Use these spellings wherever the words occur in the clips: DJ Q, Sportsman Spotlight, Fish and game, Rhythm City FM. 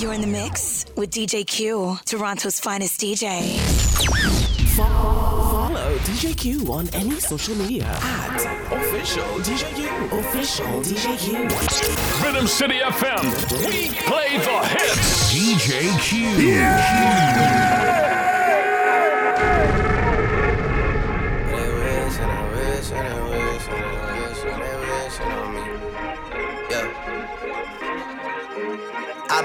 You're in the mix with DJ Q, Toronto's finest DJ. Follow DJ Q on any social media at official DJ Q. Official DJ Q. Rhythm City FM. We play the hits. DJ Q. Yeah. I've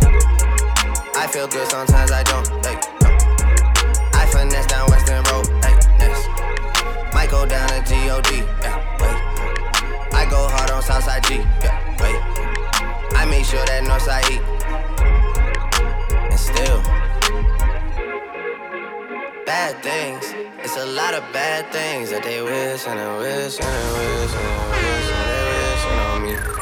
I feel good, sometimes I don't, yeah. I finesse down Western Road, yeah. Might go down to G.O.D., yeah, wait. I go hard on Southside G, yeah, wait. I make sure that Northside E. And still bad things, it's a lot of bad things that they wish and they wish and they wish and they wish and they wishin' on me.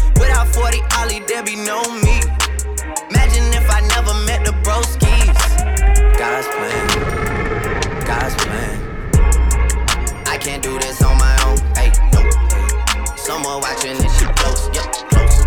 Without 40 Ollie, there be no me. Imagine if I never met the broskies. God's plan, God's plan. I can't do this on my own, ayy, no. Someone watching this shit close, yeah, close.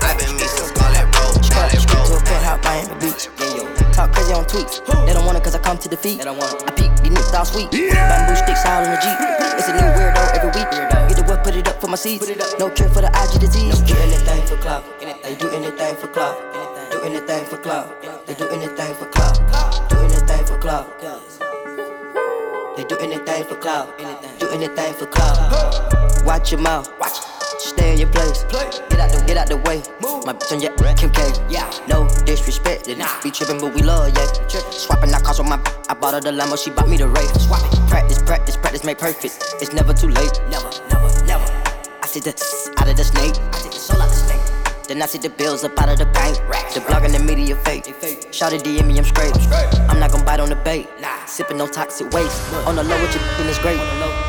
I've been me since Scarlet Road, Scarlet Road. To a full house, Miami Beach. Talk crazy on tweets. They don't want it cause I come to defeat. I peek, these niggas all sweet. Bamboo sticks all in the Jeep. It's a new weirdo every week. Either way, put it up for my seeds. No cure for the IG disease. Do anything for clout. They do anything for clout. Do anything for clout. They do anything for clout. Do anything for clout. They do anything for clout. Do anything for clout. Watch your mouth. Stay in your place. Get out the way. My bitch on your Kim K. No disrespect. They just be trippin', but we love, yeah. Swappin' I cars on my b. I bought her the limo, she bought me the race. Swap it. Practice, practice, practice, make perfect. It's never too late. Never, never, never. I see the out of the snake. I take the soul out the snake. Then I see the bills up out of the bank. Racks, the blog and the media fake. Shout it DM me, I'm straight. I'm not gon' bite on the bait. Sippin' no toxic waste. On the low with your b****, it's great.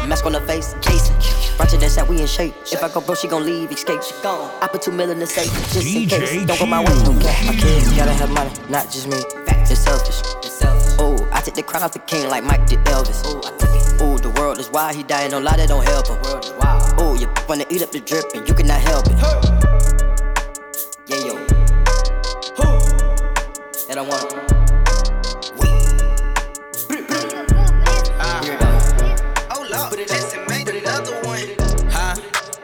Mask on the face, Jason. Roger that side, we in shape. If I go broke, she gon' leave, escape. She gone. I put $2 million in safe, just in case. Don't go my way. My kids gotta have money, not just me. They're selfish. Oh, I took the crown off the king like Mike did Elvis. Oh, I took it. Oh, the world is wild, he dying. Don't lie, that don't help him. Oh, you wanna eat up the drip and you cannot help it. Yeah, yo. That I want it.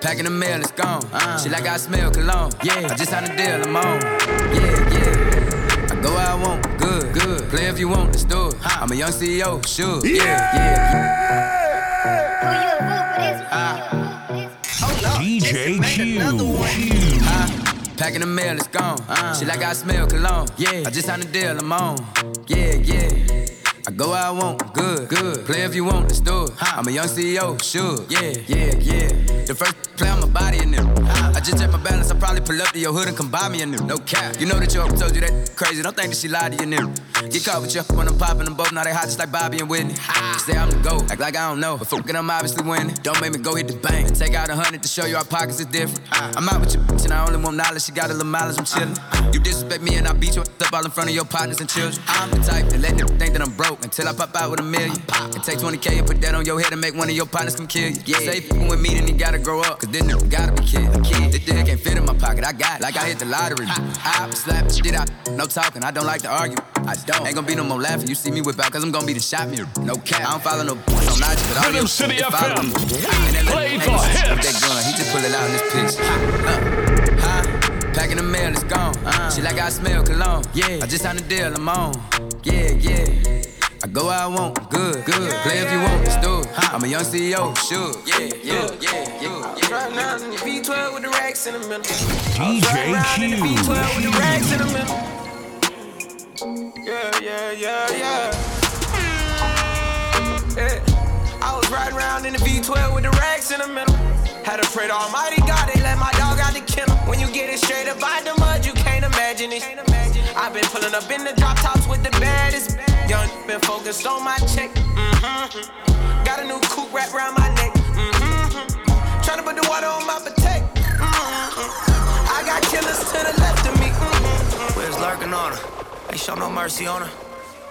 Packing the mail, it's gone. She like I smell cologne. Yeah, I just signed a deal, I'm on. Yeah, yeah. I go where I want, good, good. Play if you want, let's do it. I'm a young CEO, sure. Yeah, yeah, yeah. DJ Q. Packing the mail, it's gone. She like I smell cologne. Yeah, I just signed a deal, I'm on. Yeah, yeah. I go where I want, good, good. Play if you want, let's do it. I'm a young CEO, sure. Yeah, yeah, yeah. The first play on my body in them. I just check my balance, I probably pull up to your hood and come buy me a new. No cap. You know that your told you that crazy. Don't think that she lied to you new. Get caught with your when I'm popping them both. Now they hot just like Bobby and Whitney. Say I'm the GOAT, act like I don't know. But fucking I'm obviously winning. Don't make me go hit the bank. Take out 100 to show you our pockets is different. I'm out with your bitch and I only want knowledge. She got a little mileage, I'm chilling. You disrespect me and I beat you up all in front of your partners and children. I'm the type that let them think that I'm broke. Until I pop out with $1 million. And take 20K and put that on your head and make one of your partners come kill you. Yeah. Say fucking with me, then you gotta grow up. Cause this nigga gotta be kid. This nigga can't fit in my pocket. I got it. Like I hit the lottery. I slap shit out. No talking. I don't like to argue. I don't. Ain't gonna be no more laughing. You see me whip out cause I'm gonna be the shot mirror. No cap. I don't follow no boys on logic. But all them City FM. Play for hits. That gun. He just pull it out in his pitch. Back in the mail, it's gone. She like I smell cologne. Yeah, I just signed a deal, I'm on. Yeah, yeah. I go where I want, good, good. Play if you want, it's do it. I'm a young CEO, sure. Yeah, yeah, yeah, yeah. Driving out in the V12 with the racks in the middle. DJ Q. V12 with the racks in the middle. Yeah, yeah, yeah, yeah. Yeah. I was riding around in the V12 with the racks in the middle. Had to pray to Almighty God, they let my dog out the kennel. When you get it straight up out the mud, you can't imagine it. I've been pulling up in the drop tops with the baddest. Young been focused on my check. Mm-hmm. Got a new coupe wrapped around my neck. Mm-hmm. Trying to put the water on my protect. Mm-hmm. I got killers to the left of me. Mm-hmm. Wiz lurking on her. Ain't show no mercy on her.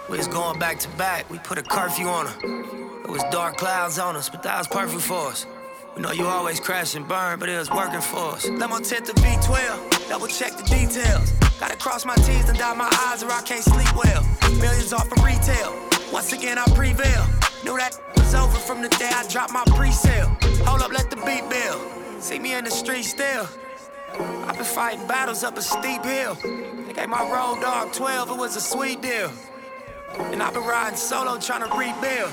Wiz going back to back. We put a curfew on her. It was dark clouds on us, but that was perfect for us. We know you always crash and burn, but it was working for us. Let my tent to V12, double check the details. Gotta cross my T's and dot my I's or I can't sleep well. Millions off of retail, once again I prevail. Knew that was over from the day I dropped my pre-sale. Hold up, let the beat build, see me in the street still. I've been fighting battles up a steep hill. They gave my road dog 12, it was a sweet deal. And I've been riding solo trying to rebuild.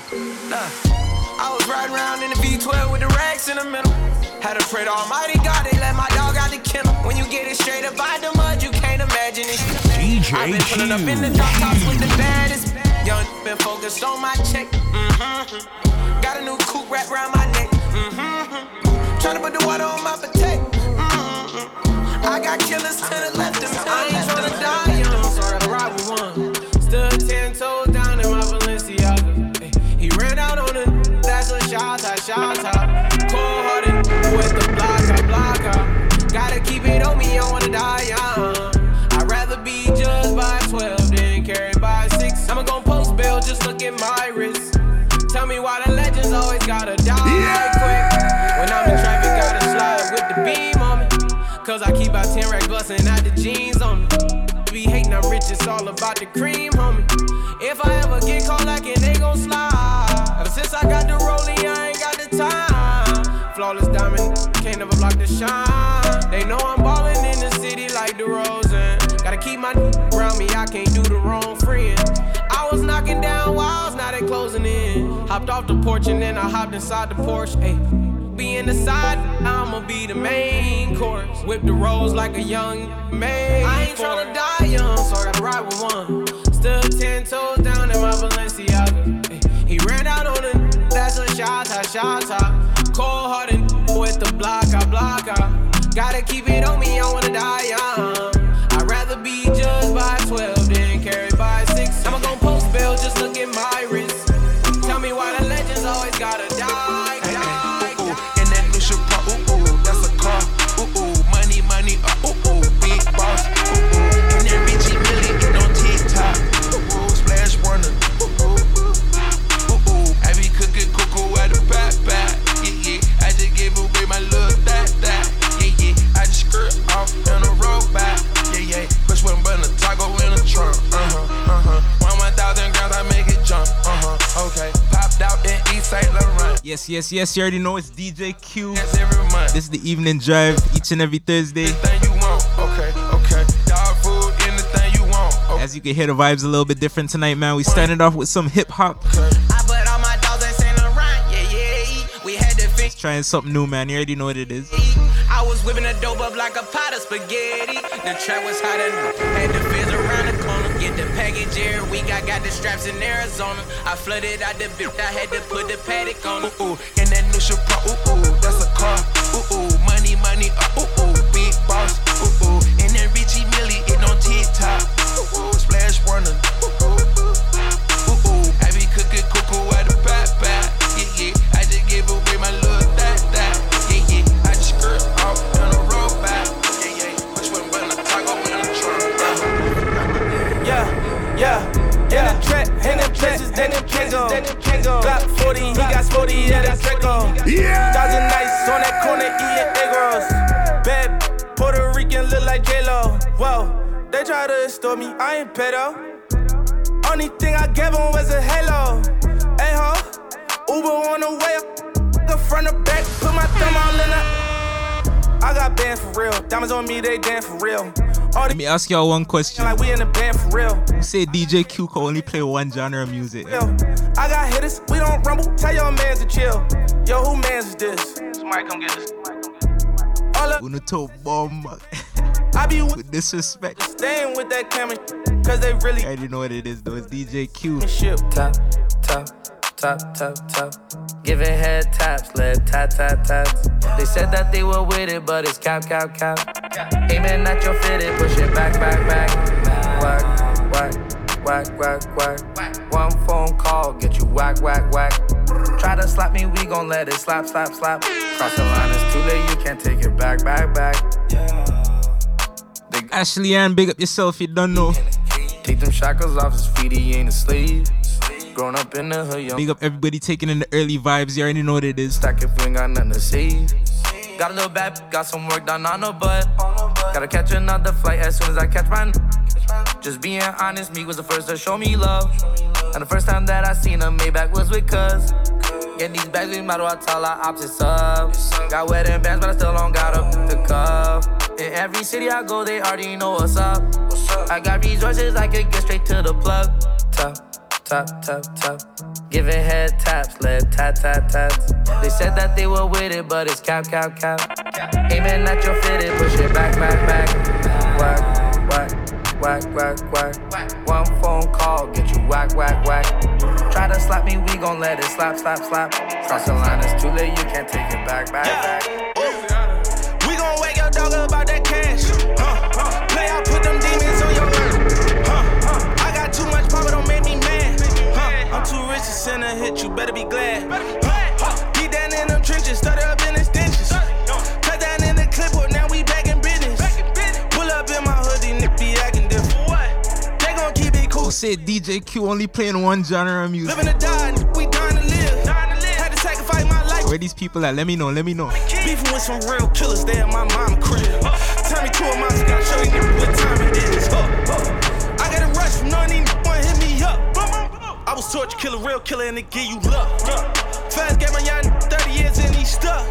I was riding around in the V12 with the racks in the middle. Had to pray to Almighty God, they let my dog out the kennel. When you get it straight up out the mud, you can't imagine it. DJ I've been pulling up in the drop tops with the baddest. Young been focused on my check. Mm-hmm. Got a new coupe wrapped around my neck. Mm-hmm. Trying to put the water on my potato. Mm-hmm. I got killers to the left of me. I ain't trying to die young. Sorry, I ride with one. Stood 10 toes down in my Balenciaga. He ran out on it. That's a shot out. Cold hearted with the block out. Gotta keep it on me, I wanna die young. I'd rather be judged by 12 than carried by 6. I'ma gon' post bail, just look at my wrist. Tell me why the legends always gotta die quick. When I'm in traffic, gotta slide with the beam on me. Cause I keep out 10 racks bustin' out the jeans on me. Be hatin', I'm rich, it's all about the cream, homie. If I ever get caught lacking, they gon' slide. Ever since I got the rolling, I ain't got the time. Flawless diamond, can't never block the shine. They know I'm ballin' in the city like DeRozan. Gotta keep my around me, I can't do the wrong friend. I was knocking down walls, now they closing in. Hopped off the porch and then I hopped inside the Porsche, ayy. Be in the side, I'ma be the main course. Whip the rolls like a young man. I ain't tryna die young, so I gotta ride with one. Stood 10 toes down in my Balenciaga. He ran out on it, that's a shot. Cold hearted with the block out. Gotta keep it on me, I wanna die young. I'd rather be judged by 12 than carried by 6. I'ma gon' post bail, just look at my wrist. Tell me why the legends always gotta die. Yes, you already know it's DJ Q. This is the evening drive each and every Thursday. As you can hear, the vibe's a little bit different tonight, man. We started off with some hip hop. Just trying something new, man. You already know what it is. I was whipping a dope up like a pot of spaghetti. The trap was hot and had the fizz around the corner. Get the package every week, I got the straps in Arizona. I flooded out the bitch, I had to put the paddock on. Ooh, and that new Chevron, that's a car. Money, big boss. And that Richie Millie, it on TikTok. Splash runner. I be cooking cuckoo at the back. Yeah, I just gave away my little that. Yeah, I just skirt off on a road back. Yeah, which one but a taco in a trunk. Yeah. In the trenches, Glock 40, he got 40, yeah, that's Draco. Yeah. 1,000 nights on that corner eating egg rolls. Bad Puerto Rican look like J-Lo. Whoa, they try to extort me, I ain't pedo. Only thing I gave him was a halo. Hey ho, Uber on the way, up, front or back, put my thumb all in the. I got bands for real. Diamonds on me, they dance for real. Let me ask y'all one question. Like we in the band for real. You say DJ Q can only play one genre of music. Yeah. I got hitters, we don't rumble. Tell your mans to chill. Yo, who mans is this? Somebody come get this. Uno to bomb. I be with disrespect. Staying with that camera, cause they really. I didn't know what it is though. It's DJ Q. Top, top, top, top, top. Giving head taps, lip tap, tap, taps. They said that they were with it, but it's cap, cap, cap. Aiming at your fitted, push it back, back, back. Whack, whack, whack, whack, whack. One phone call, get you whack, whack, whack. Try to slap me, we gon' let it slap, slap, slap. Cross the line, it's too late, you can't take it back, back, back. Ashley Ann, big up yourself, you don't know. Take them shackles off his feet, he ain't a slave. Grown up in the hood, young. Big up everybody taking in the early vibes, you already know what it is. Stack if you ain't got nothing to save. Got a little bad, got some work done on her butt. Gotta catch another flight as soon as I catch mine. Just being honest, me was the first to show me love. And the first time that I seen a Maybach was with cuz. Getting these bags, we model, I tell our opposite sub. Got wedding bands, but I still don't got up the cuff. In every city I go, they already know what's up. I got resources, I could get straight to the plug. Top, top, top, top. Giving head taps, lip tat, tat, tats. They said that they were with it, but it's cap, cap, cap. Aiming at your fitted, push it back, back, back. Whack, whack. Whack, whack, whack. One phone call, get you whack, whack, whack. Try to slap me, we gon' let it slap, slap, slap. Cross the line, it's too late, you can't take it back, back, back. Ooh. We gon' wake your dog up about that cash. Play, I put them demons on your mind. I got too much power, don't make me mad. I'm too rich to send a hit, you better be glad. Deep down in them trenches, started up in the stitches. Cut down in the clipboard, now we back in business. Pull up in my hoodie, nigga be acting. Say DJ Q only playing one genre of music. Living or dying, we dying to live. Had to sacrifice my life. Where these people at? Let me know, let me know. Beefing with some real killers, they at my mama crib. Tell me 2 months, I gotta show you what time it is. I got a rush from none of these one hit me up. I was torture killer, real killer, and it give you luck. Fast gave my young 30 years and he stuck.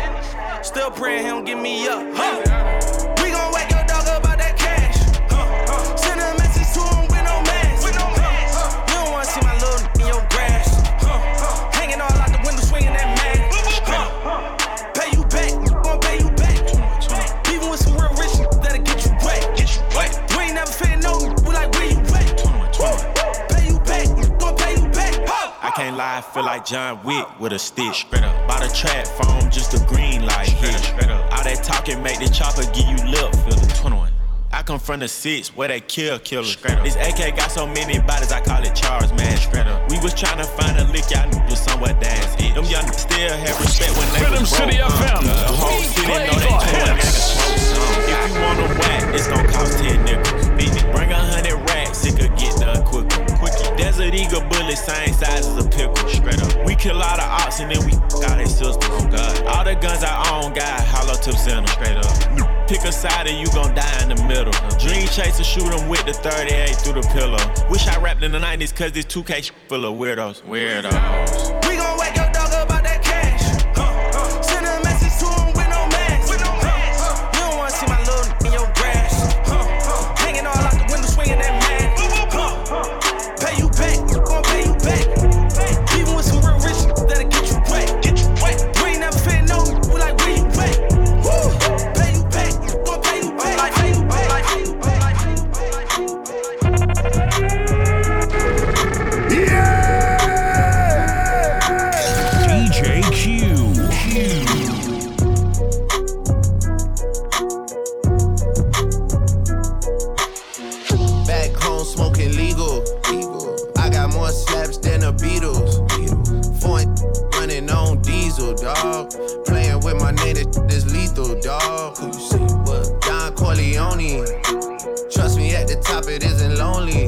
Still praying he don't give me up. We gon' wake your dog up about that cash. Send a message to him with no man. I can't lie, I feel like John Wick with a stick. By the trap phone, just a green light hit. All that talking make the chopper give you lip. Feel the 21. I come from the 6 where they killers. This AK got so many bodies, I call it Charles, man. We was trying to find a lick, y'all knew somewhere dance. Them young still have respect when they Rhythm City FM. The whole city know they told them. If you want a whack, it's gonna cost 10 nickels. Bring 100 racks, it could get done quicker. Desert Eagle bullets, same size as a pickle. We kill all the ops and then we got their sisters. All the guns I own got hollow tips in them. Pick a side and you gon' die in the middle. Dream chaser, shoot them with the 38 through the pillow. Wish I rapped in the 90s cause this 2K full of weirdos. We gon' wake your dog up about that cash. Send a message to him with no mask. You don't wanna see my little in your grass. Hanging all out the window swinging that man. Pay you back, we gon' pay you back. Even with some real rich, that'll get you wet. We ain't never fit no, we like where you at. Pay you back, we gon' pay you back. Like, pay you back, pay you back, pay you back, pay you back. Yeah! DJ Q. Back home smoking legal. More slaps than the Beatles. Foreign running on diesel, dog. Playing with my name, this lethal, dog. Who you see? What? Don Corleone. Trust me, at the top it isn't lonely.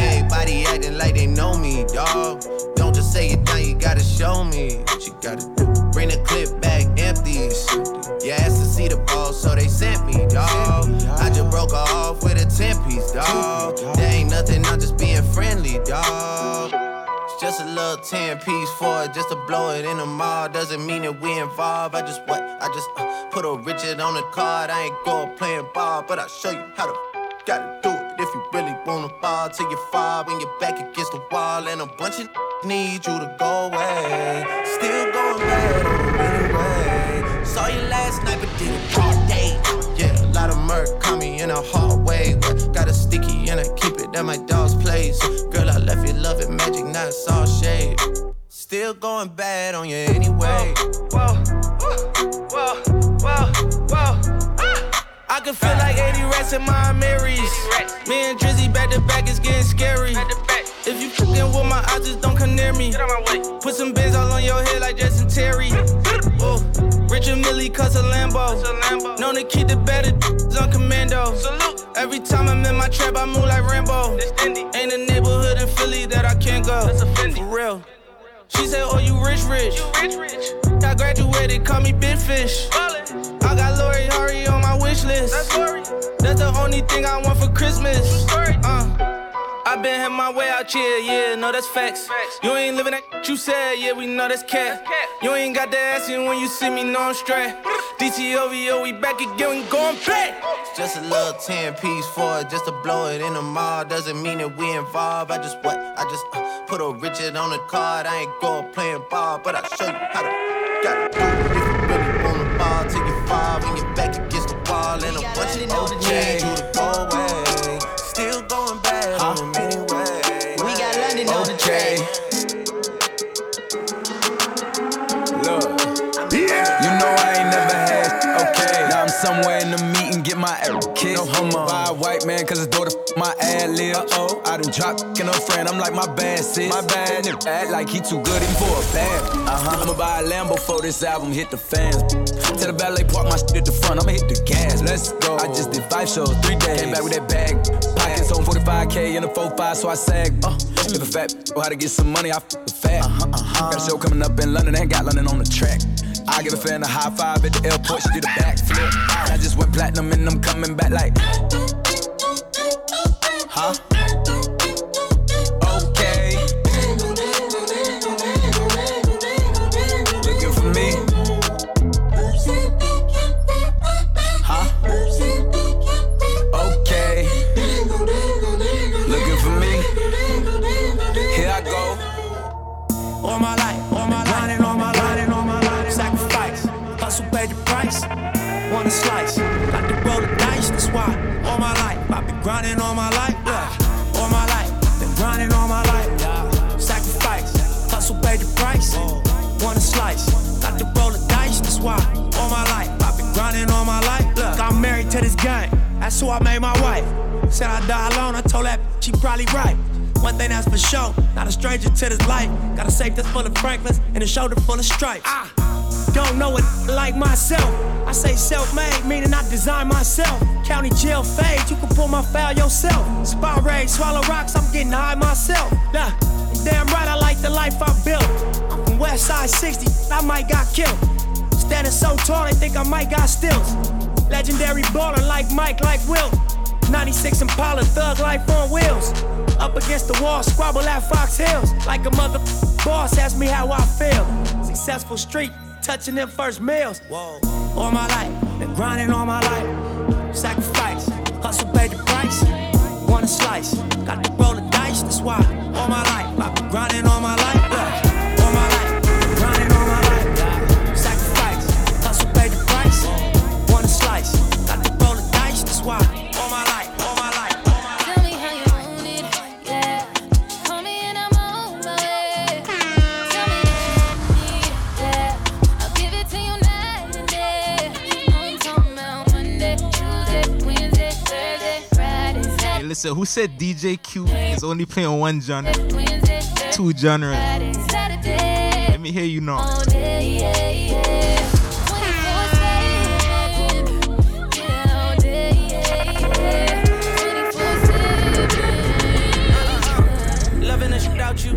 Everybody acting like they know me, dog. Don't just say it down, you gotta show me what you gotta do. Bring the clip back empty. You asked to see the ball, so they sent me, dog. I just broke her off with a 10-piece, dog. There ain't nothing, I'm just being friendly, dog. Just a little 10-piece for it, just to blow it in the mall. Doesn't mean that we involved. I just put a Richard on the card. I ain't go playing ball, but I'll show you how to gotta do it. If you really wanna ball till you fall, when you're back against the wall, and a bunch of need you to go away. Still going mad on the way. Saw you last night, but did it all day. Yeah, a lot of murk caught me in a hallway. Got a sticky and I keep it at my dog's place. Girl, I left you loving magic, not saw shade. Still going bad on you anyway. Whoa, whoa, whoa, whoa, whoa. I can feel like 80 rats in my Marys. Me and Drizzy back to back, it's getting scary. If you fucking with my eyes, just don't come near me. Put some bands all on your head like Jason Terry. Oh, Richard Millie cuts a Lambo. Known to keep the better on commando. Every time I'm in my trap, I move like Rambo. Ain't a neighborhood in Philly that I can't go. For real. She said, oh, you rich, rich. I graduated, call me Big Fish. I got Lori Hari on my wish list. That's the only thing I want for Christmas. I been had my way out here, yeah, no, that's facts. You ain't living that you said, yeah, we know that's cat. You ain't got the ass in when you see me, no, I'm straight. DTOVO, we back again, we going back. Just a little 10-piece for it, just to blow it in the mall. Doesn't mean that we involved. I just put a Richard on the card. I ain't go playing ball, but I'll show you how to gotta do it. If you really on the ball, till you fall, when you're back against the wall, and a bunch of old change you to go away. Still going bad on them anyway. We got London on the tray. Look, yeah. You know I ain't never had okay. Now I'm somewhere in the meeting, get my ass kissed. No homo by a white man, cause it's door to my ad lib. Uh-oh, I done dropped f***ing a friend, I'm like my bad sis. My bad nigga act like he too good even for a bad. I'ma buy a Lambo before this album hit the fans. To the ballet park, my shit at the front, I'ma hit the gas. Let's go. I just did 5 shows, 3 days. Came back with that bag. Pockets on 45K and a 4-5, so I sagged. If a fat how to get some money, I f***ing fat. Got a show coming up in London, ain't got London on the track. I give a fan a high five at the airport, she did a backflip. I just went platinum and I'm coming back like huh? Okay. Looking for me? Huh? Okay. Looking for me? Here I go. All my life, and all my life, and all my life. Sacrifice, hustle, pay the price. Wanna slice, got to roll the dice, that's why. All my life, I've been grinding all my life. Grinding all my life, yeah. Sacrifice, hustle, pay the price. Wanna slice, got to roll the dice, that's why. All my life, I've been grinding all my life. Look, I'm married to this game, that's who I made my wife. Said I'd die alone, I told that she probably right. One thing that's for sure, not a stranger to this life. Got a safe that's full of Franklins and a shoulder full of stripes. I don't know it like myself. I say self-made, meaning I design myself. County jail fades, you can pull my file yourself. Spot rage, swallow rocks, I'm getting high myself. Nah, damn right I like the life I built. I'm from Westside 60, I might got killed. Standing so tall, they think I might got stills. Legendary baller like Mike, like Will. 96 Impala, thug life on wheels. Up against the wall, squabble at Fox Hills. Like a mother boss, ask me how I feel. Successful street, touching them first meals. Whoa. All my life, been grinding all my life. Sacrifice, hustle, pay the price. Wanna slice, got to roll the dice, that's why. All my life, I've been grinding all my life. Yeah. All my life, been grinding all my life. Sacrifice, hustle, pay the price. Wanna slice, got to roll the dice, that's why. All my life, all my life, all my life. Tell me how you own it, yeah. Call me and I'm over it. Tell me what you need, yeah. I'll give it to you now. Hey, listen, who said DJ Q is only playing one genre? 2 genres. Let me hear you now. Loving the shit out you,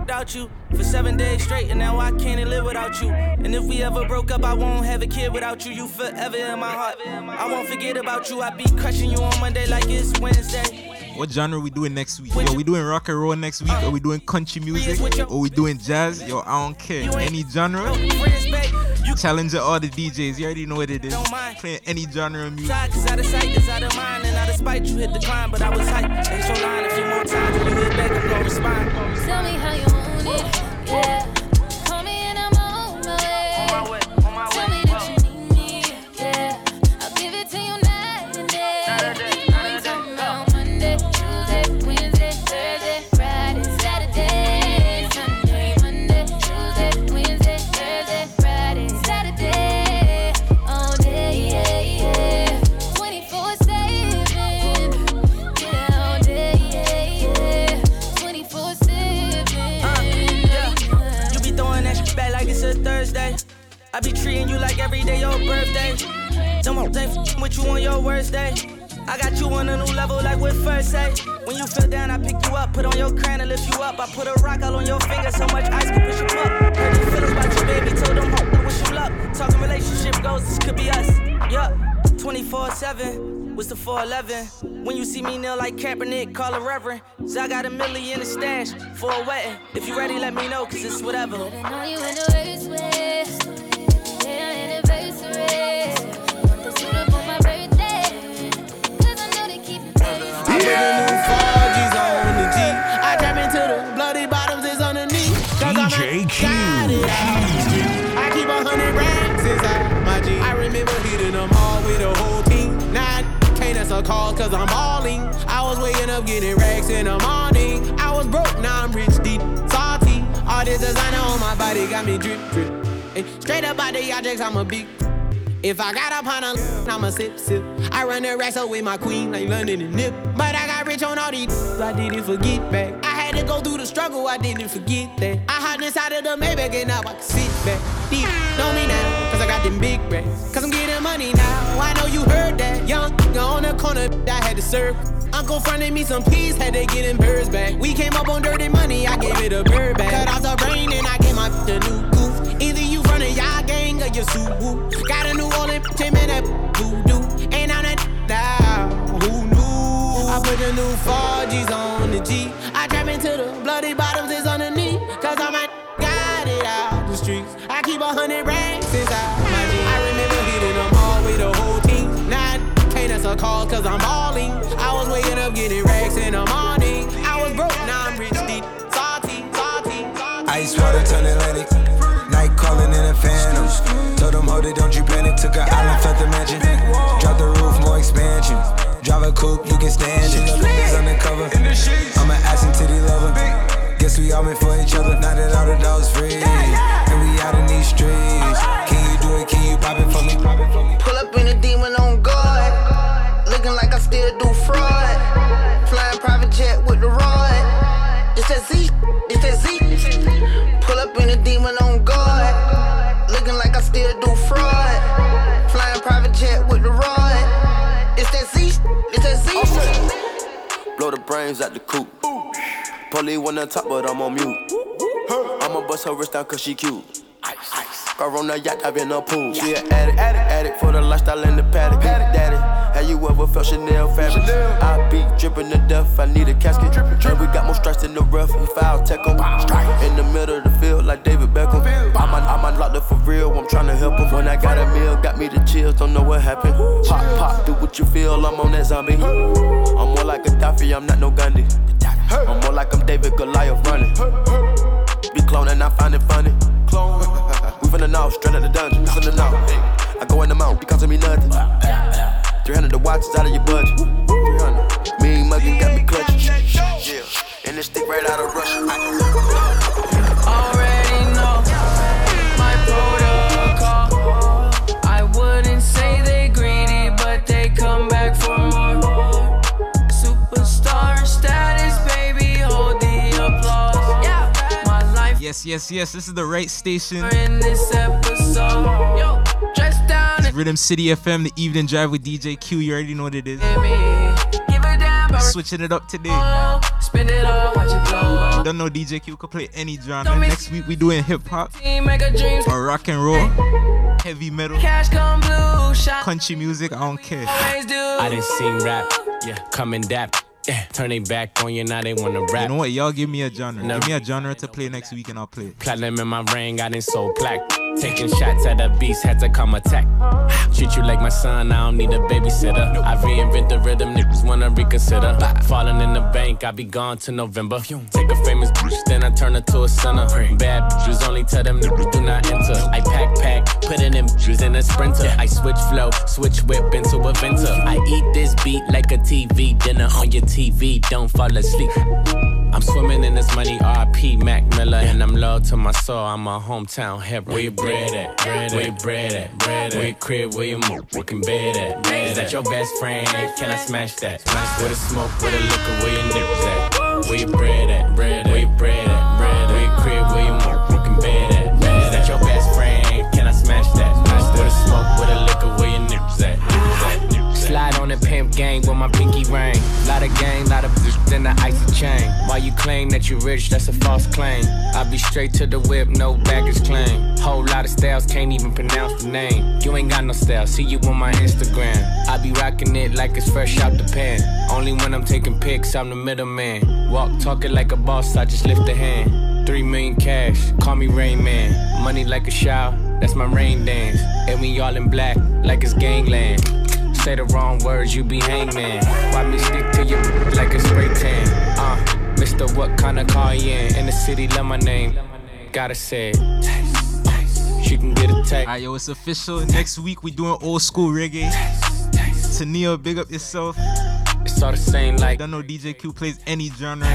without you. For 7 days straight, and now I can't live without you. And if we ever broke up, I won't have a kid without you. You forever in my heart. I won't forget about you. I be crushing you on Monday like it's Wednesday. What genre we doing next week? Yo, we doing rock and roll next week, or we doing country music, or we doing jazz? Yo, I don't care. Any genre. Challenging all the DJs. You already know what it is. Playing any genre of music. Out of sight, out of mind, and out of spite, you hit the climb, but I was hype. Ain't your line if you want time to hit back and go respond. Tell me how you want it. Yeah. Call me and I'm on my way. On my way. On my way. Tell me that you need me. Yeah. I'll give it to you night and day. Night and day. Monday, Tuesday, Wednesday, Thursday, Friday, Saturday, Sunday. Monday, Tuesday, Wednesday, Thursday, Friday, Saturday. All day, yeah, yeah. 24/7. Yeah, all day, yeah, yeah. 24/7. Yeah. You be throwing that shit back like it's a Thursday. I be treating you like every day your birthday. No more thing with you on your worst day. I got you on a new level like with first aid. When you feel down, I pick you up, put on your crown and lift you up. I put a rock all on your finger, so much ice can push you up. Heard you feelings about your baby, told them hope we wish you luck. Talking relationship goals, this could be us. Yup, 24/7, what's the 411? When you see me kneel like Kaepernick, call a reverend. So I got $1 million in the stash for a wedding. If you ready, let me know, cause it's whatever. But I know you in the race with, yeah, anniversary. Want the suit up on my birthday. I put the new 4Gs on the G. I trap into the bloody bottoms is on the knee. DJ Q. I keep 100 racks inside my G. I remember hitting them all with the whole team. Now I can't answer calls cause I'm balling. I was waking up getting racks in the morning. I was broke, now I'm rich, deep, salty. All this designer on my body got me drip, drip. And straight up out the objects, I'm a big. If I got up on a, I'ma sip, sip. I run the racks up with my queen like London and Nip. But I got rich on all these, I didn't forget back. I had to go through the struggle, I didn't forget that. I hopped inside of the Maybach and now I can sit back. Deep, know me now, cause I got them big racks. Cause I'm getting money now, I know you heard that. Young on the corner, I had to serve. Uncle fronted me some peas, had to get them birds back. We came up on dirty money, I gave it a bird back. Cut off the brain and I gave my the new goof. Either you running y'all gang or your Subaru. Got a new Orleans, man, that voodoo. And I'm that now, who knew? I put the new 4Gs on the G. I trap into the bloody bottoms is on the knee. Cause I might got it out the streets. I keep 100 racks inside my G. I remember hitting them all with the whole team. Now I can't answer calls cause I'm balling. I was waking up getting racks in the morning. I was broke, now I'm rich, deep, salty, salty, salty. Ice water turn Atlantic. Night calling in a phantom. Told them, hold it, don't you panic. Took an island, left the mansion. Drop the roof, more expansion. Drive a coupe, you can stand it. Niggas undercover. I'm an ass and titty lover. Guess we all meant for each other. Now that all the dogs free, and we out in these streets. Can you do it? Can you pop it for me? Pull up in a demon on guard. Looking like I still do fraud. Flying private jet with the rod. It's that Z. It's that Z. Pull up in a demon on guard. Looking like I still do fraud. Flying private jet with the rod. It's that Z, it's that Z. Okay. Blow the brains out the coop. Pully one on top, but I'm on mute. I'ma bust her wrist down cause she cute. Girl on the yacht, I've been up pool. She an addict for the lifestyle in the paddock. Daddy. How you ever felt Chanel fabric? I be dripping to death, I need a casket. And we got more strikes than the rough, we foul tech em. In the middle of the field like David Beckham. I'm unlocked for real, I'm tryna help him. When I got a meal, got me the chills, don't know what happened. Pop, pop, do what you feel, I'm on that zombie. I'm more like Gaddafi, I'm not no Gandhi. I'm more like I'm David Goliath running. Be cloning, I find it funny. Clone. We finna know, straight out the dungeon. We finna know. I go in the mouth, because of me nothing. 300 the watch is out of your budget. 300. Mean muggin' got me clutching. Yeah, and this stick right out of Russia. Already know my protocol. I wouldn't say they greedy, but they come back for more. Superstar status, baby, hold the applause. Yeah. My life. Yes, yes, yes. This is the right station. In this episode. Yo. Rhythm City FM, the evening drive with DJ Q. You already know what it is. Switching it up today. Don't know DJ Q could play any genre. Next week we doing hip hop or rock and roll, heavy metal, country music. I don't care. I done seen rap, yeah, come and dap. Turn they back on you, now they wanna rap. You know what, y'all give me a genre. No. Give me a genre to play next week and I'll play it. Platinum in my ring, I didn't so plaque. Taking shots at a beast, had to come attack. Treat you like my son, I don't need a babysitter. I reinvent the rhythm, niggas wanna reconsider. Falling in the bank, I be gone till November. Take a famous bitch, then I turn her to a sinner. Bad bitches only tell them niggas do not enter. I pack, put in them bitches in a sprinter. I switch flow, switch whip into a venter. I eat this beat like a TV dinner. On your TV, don't fall asleep. I'm swimming in this money, R.P. Mac Miller, and I'm loyal to my soul. I'm a hometown hero. Where you bread at? Where you bread at? Where you crib? Where you move? Working bed at? Is that your best friend? Can I smash that? Where the smoke? Where the liquor? Where your nips at? Where you bread at? Where you bread at? Where you crib? Where you move? Working bed at? Is that your best friend? Can I smash that? Where the smoke? Where the liquor? Where your nips at? Slide on the pimp gang with my pinky ring. Lot of gang, lot of bitch, then the icy chain. While you claim that you rich, that's a false claim. I be straight to the whip, no baggage claim. Whole lot of styles, can't even pronounce the name. You ain't got no style, see you on my Instagram. I be rocking it like it's fresh out the pan. Only when I'm taking pics, I'm the middleman. Walk talking like a boss, I just lift a hand. 3 million cash, call me Rain Man. Money like a shower, that's my rain dance. And we all in black, like it's gangland. Say the wrong words, you be hangman. Why me stick to you like a spray tan? Mister, what kind of car you in? In the city, love my name. Gotta say it. She can get a tech. Alright, yo, it's official. Next week, we doing old school reggae. Tania, big up yourself. It's all the same, like. Don't know DJ Q plays any genre.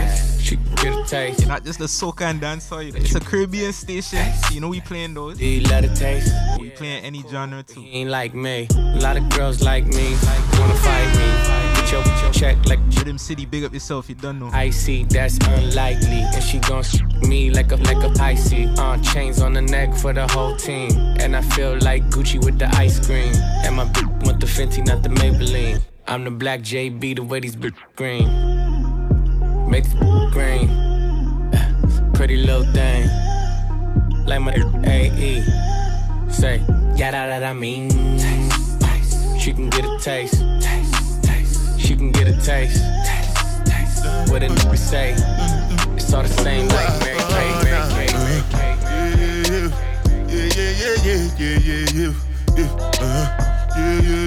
She can get a taste. Not just the soca and dancehall. It's a Caribbean station. So you know we playing those. Do you love the taste? We playing any genre too. He ain't like me. A lot of girls like me. Wanna fight me? Get your check like. Rhythm City, big up yourself. You don't know. Icy, that's unlikely. And she gon' me like a icy. Chains on the neck for the whole team. And I feel like Gucci with the ice cream. And my bitch want the Fenty, not the Maybelline. I'm the black JB, the way these bitch green. Make this green. Pretty little thing. Like my AE. Say, yada that I mean. She can get a taste. She can get a taste. What did we say? It's all the same like Mary Kay, Mary Kay. Yeah.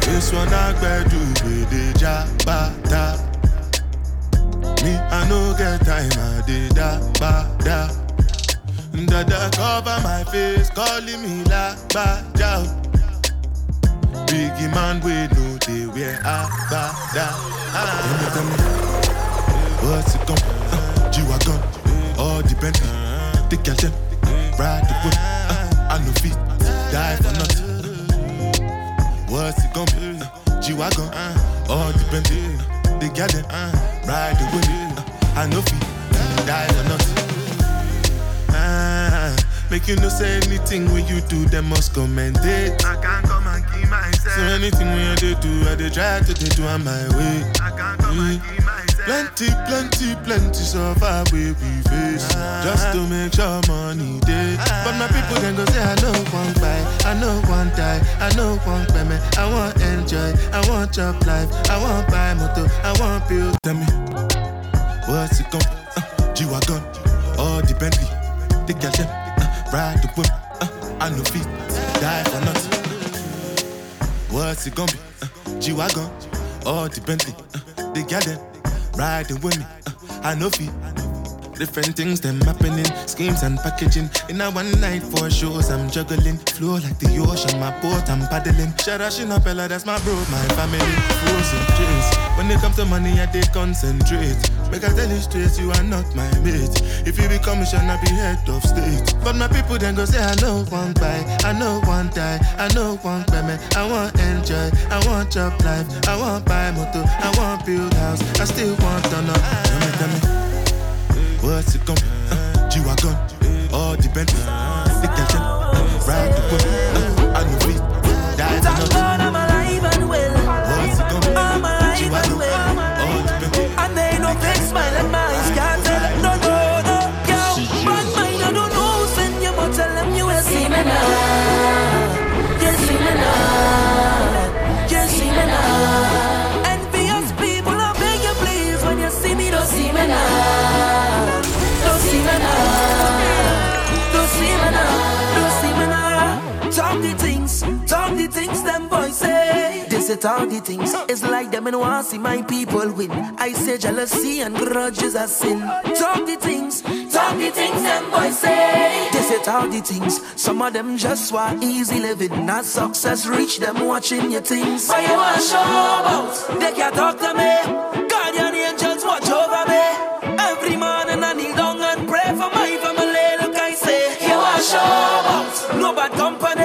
This one I better do with the jabata. Me I no get time I did da. Dada cover my face, calling me la baja. Biggie man we know they wear abada. What's it gon' G-Wagon, all the Bentley, the Galgen, ride the whip, I no feet, die for nothing. What's it gon' G-Wagon, all the Bentley, the Galgen, ride the whip, I no feet, die for nothing. Make you no say anything when you do, they must commend it. I can't come and keep myself. So anything when they do, I they try to they do on my way. I can't come and keep myself. Plenty of our way we face. Just to make sure money day. But my people then go say, I know one buy, I know one die, I know one payment. I want enjoy, I want job life, I want buy motor, I want bills. Tell me, what's it come? G-Wagon, all the Bentley, the Galgen. Ride the whip, I no feet, die for nothing. What's it gon' be? G-Wagon, all the Bentley, they got them, riding with me, I no feet. Different things, them happening, schemes and packaging. In a one night, 4 shows, I'm juggling. Flow like the ocean, my boat, I'm paddling. Sharashin Appella, that's my bro, my family. Fools and dreams. When it comes to money, I take concentrate. Make I tell you straight, you are not my mate. If you be commissioner, I be head of state. But my people then go say, I know one buy, I know one die, I know one payment. I want enjoy, I want job life, I want buy motor, I want build house, I still want to know. Tell me. What's it gon' be? G-Wagon, all the Bentley, the Galgen, ride the whip, I know we die for nothing. I'm alive and well. What's it gon' be? I'm alive and well. All the Bentley, and they no fix my life, my eyes can't tell. set all the things. It's like them and want to see my people win. I say jealousy and grudges are sin. Talk the things them boys say. They set all the things. Some of them just want easy living. Not success reach them watching your things. Why you want to show about? They can't talk to me. Guardian angels watch over me. Every morning I kneel down and pray for my family. Look I say, you want to show about? No bad company.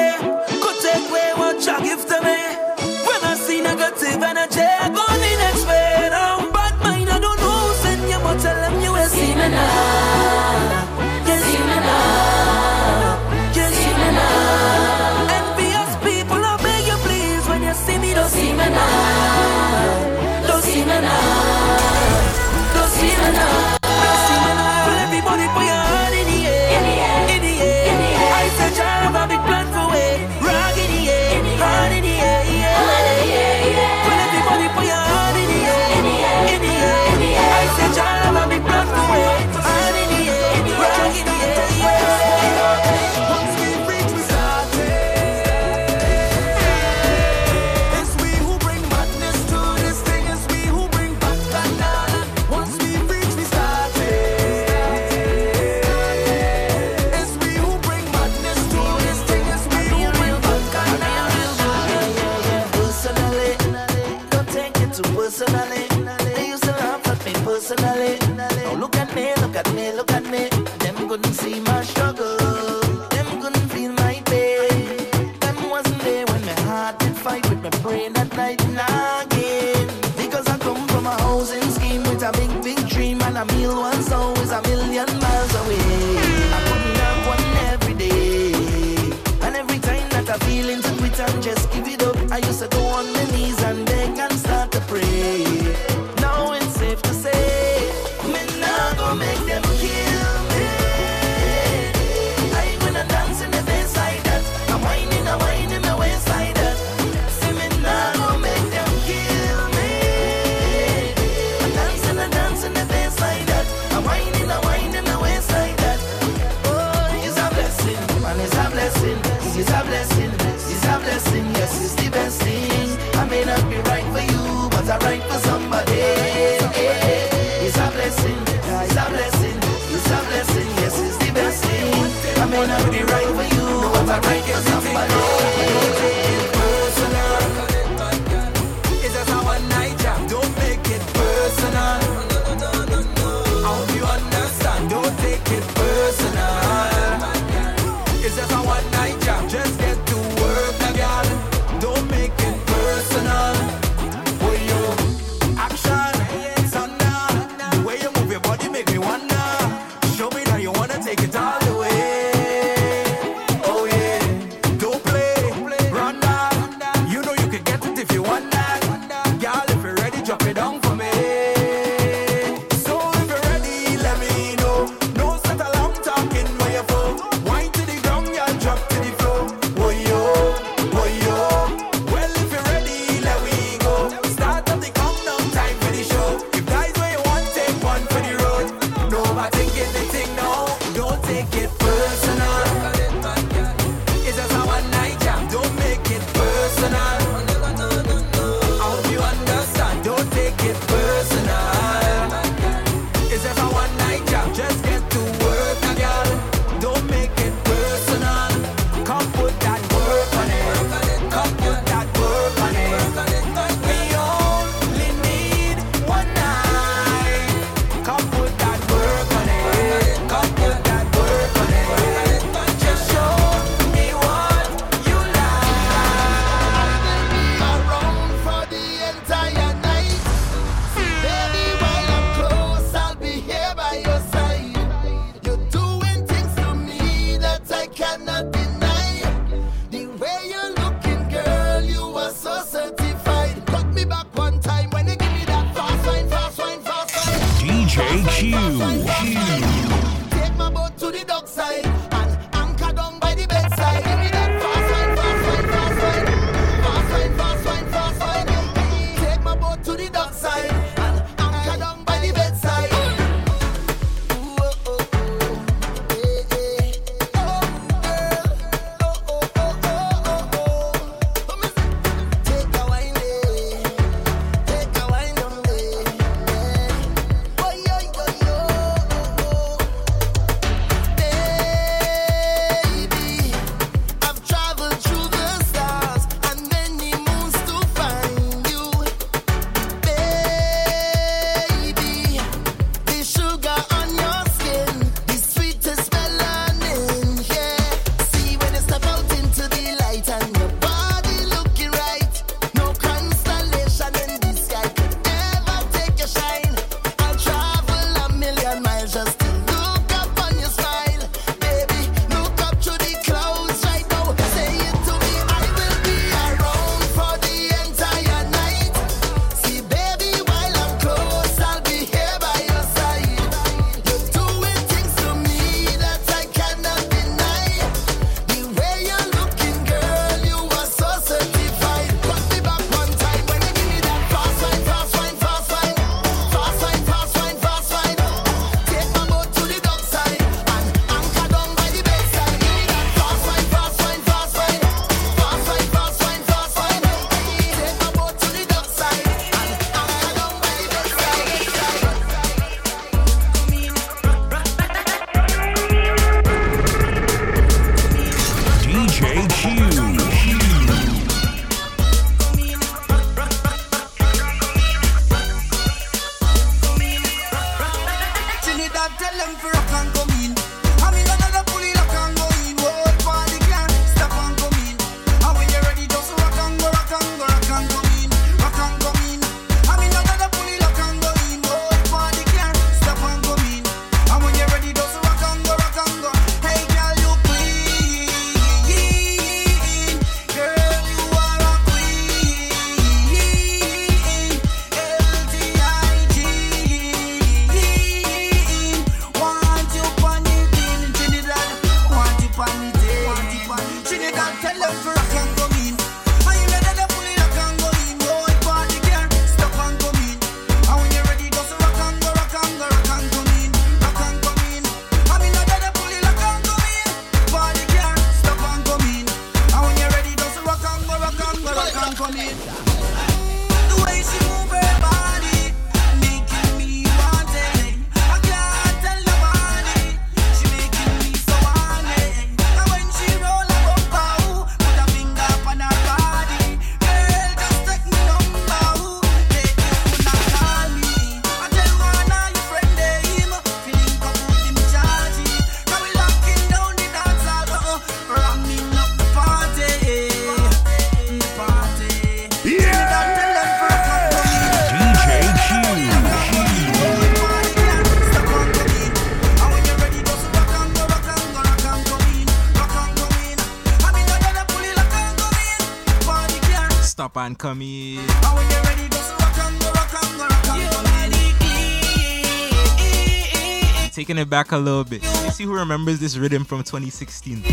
Taking it back a little bit. You see who remembers this rhythm from 2016?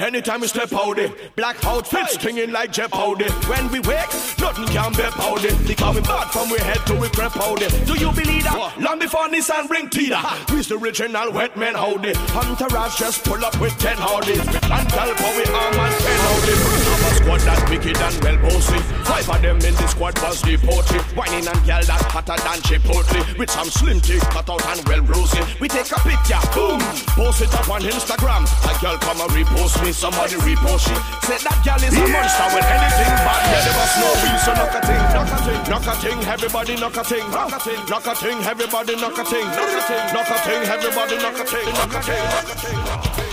Anytime we step out, black outfits stinging like Jeopardy. When we wake, nothing can be powdy. They call me bad from we head to we crep powdy. Do you believe that? What? Long before Nissan bring Tita, we's the original wet men howdy. Entourage just pull up with 10 howdies. And tell for we arm and 10 howdies. We have a squad that's wicked and well bossy. 5 of them in the squad was the potty. Whining and girl that's hotter than Chipotle. With some slim teeth cut out and well rosy. We take a picture, boom, post it up on Instagram. A girl come and repost me. Somebody repost it. Say that girl is a monster when anything bad, yeah, there was no reason. So knock a ting, knock a ting, knock a ting, everybody knock a ting, knock a ting, knock a ting, everybody knock a ting, knock a ting, knock a ting, everybody knock a ting, knock a ting, knock a ting, knock a ting.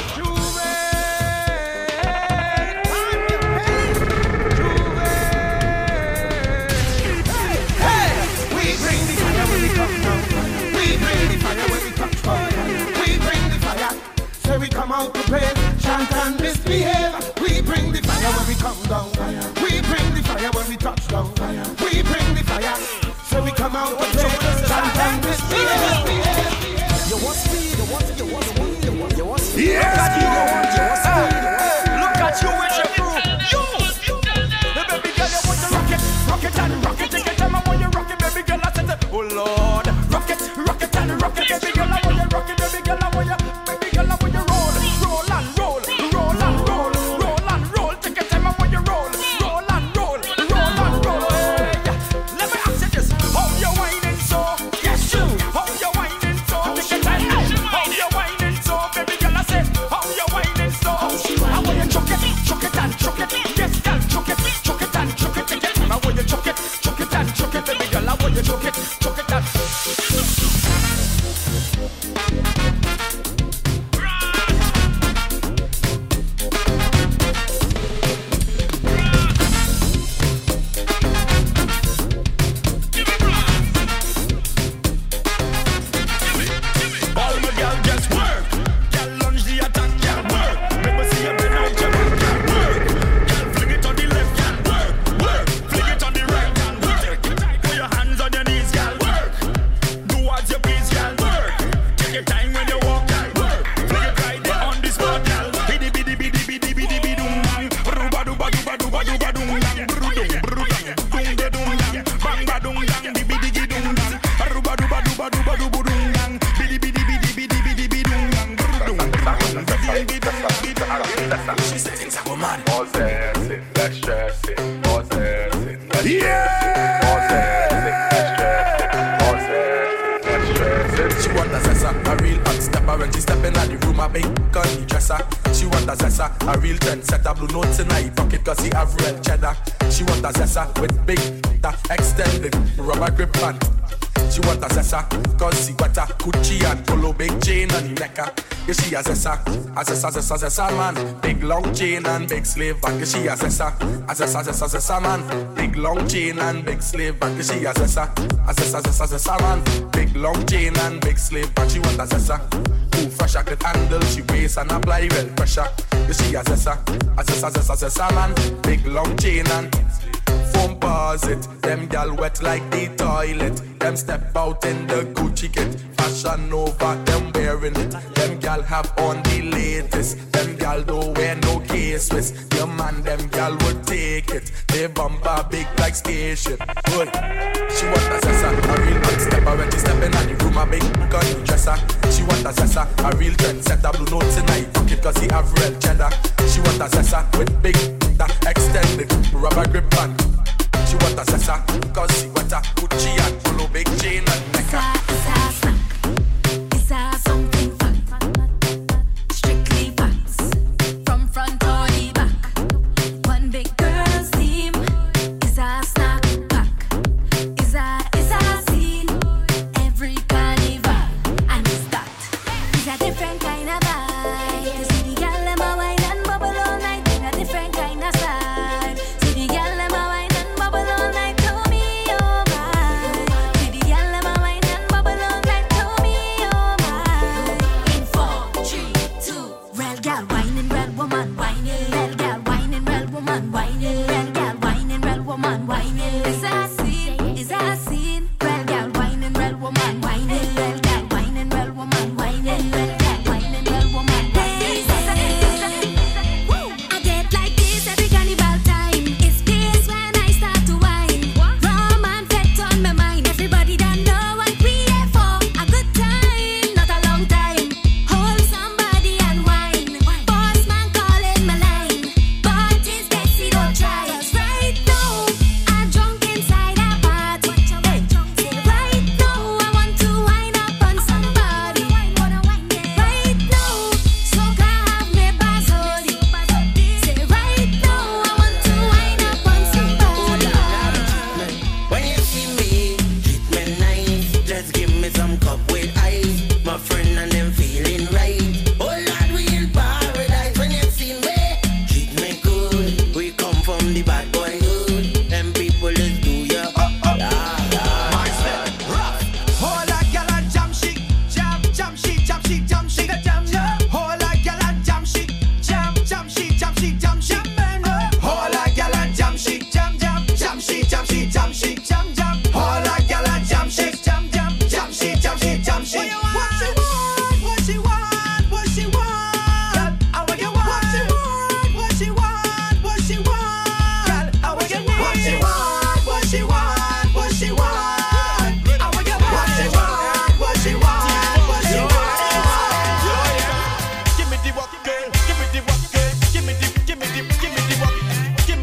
We come out to play, chant and misbehave. We bring the fire when we come down. Fire. We bring the fire when we touch down. Fire. We bring the fire. So we come out to play, chant and misbehave. You want speed, you want speed, you want speed, you want speed, you want speed. Yes, you want speed. Look at you with your crew. You, the baby girl, you want to rock it, rock it and rock it. Take a time when you rock it, baby girl, I said, oh Lord, rock it and rock it, baby girl, I want you rock it, baby girl, I want you. Roll and roll, roll and roll. She said it's a woman. All dancing, let's stress it. All dancing, let's stress it. All dancing, let's stress it. All dancing, let's stress it. She want a zessa, a real hot stepper. When she stepping out the room, a big gunny dresser. She want a zessa, a real trendsetter. Blue notes in her pocket cause she have real cheddar. She want a zessa with big, that extended rubber grip band. She want a zessa, cause she got a Gucci and polo big chain on the necker. Yeah, she a zessa, zessa, zessa, man. Big long chain and big slave back. Yeah, she a zessa, zessa, zessa, man. Big long chain and big slave back. Yeah, she a zessa, zessa, zessa, man. Big long chain and big slave back. She want a zessa. Fresh, I could handle, she weighs and apply real pressure. You see a zessa, man. Big long chain and foam posit. Them gal wet like the toilet. Them step out in the Gucci kit. Fashion over, them wearing it. Them gal have on the latest. Them gal don't wear no K-Swiss. Your man, them gal would take it. They bumper big like spaceship. Boy, she want a zessa, a real hot stepper. When she stepping at the room, a big gun dresser. She want a zessa, a real trendsetter. Blue notes in her pocket cause he have real cheddar. She want a zessa with big, that extended rubber grip band. She want a zessa cause she got a Gucci and polo big chain and necker. It's a something fun, strictly buns, from front or the back. One big girl's team is a snack pack. Is a scene every carnival, and it's that. It's a different kind of vibe. You see the girl them a wine and bubble all night. In a different kind of style. See the girl them a wine and bubble all night. Tell me your vibe. See the girl them a wine and bubble all night. Tell me your vibe. In 4, 3, 2, real girl whining, real woman whining. Real girl whining, real woman whining. Real girl whining, real woman whining. It's a scene, it's a scene. Real girl whining, real woman whining. Real girl whining, real woman whining. Real girl whining, real woman whining. I get like this every carnival time. It's this when I start to whine. Rum and fat on my mind. Everybody done know what we here for. A good time, not a long time. Hold somebody and whine. Boss man calling my line. But it's Betsy, don't try. 'Cause right now, I'm drunk inside a party. Right now, I want to wind up on somebody. Right now, so can have me buzzed. Say right now, I want to wind up on somebody. When you see me, treat me nice. Just give me some cup with ice. My friend and them feeling right. Oh Lord, we in paradise. When you see me, treat me good. We come from the bad boy hood. Them people just do ya up. Hold a gal and jam she, jam she, jam she, jam she, jam jam. Hold a gal and jam she, jam she, jam she, jam she. Hold a gal and jam she, jam she, jam she, jam she, jam jam. Hold a gal and jam she, jam she, jam she, jam she. What she want? What she want? What she want? Girl, I want you. What she want? What she want? What she want? Girl, I want you. What she want? What she want? What she want? I want you. What she want? What she want? What she want? Give me the walk, girl. Give me the walk, girl. Give me the walk. Give me the walk, girl. Give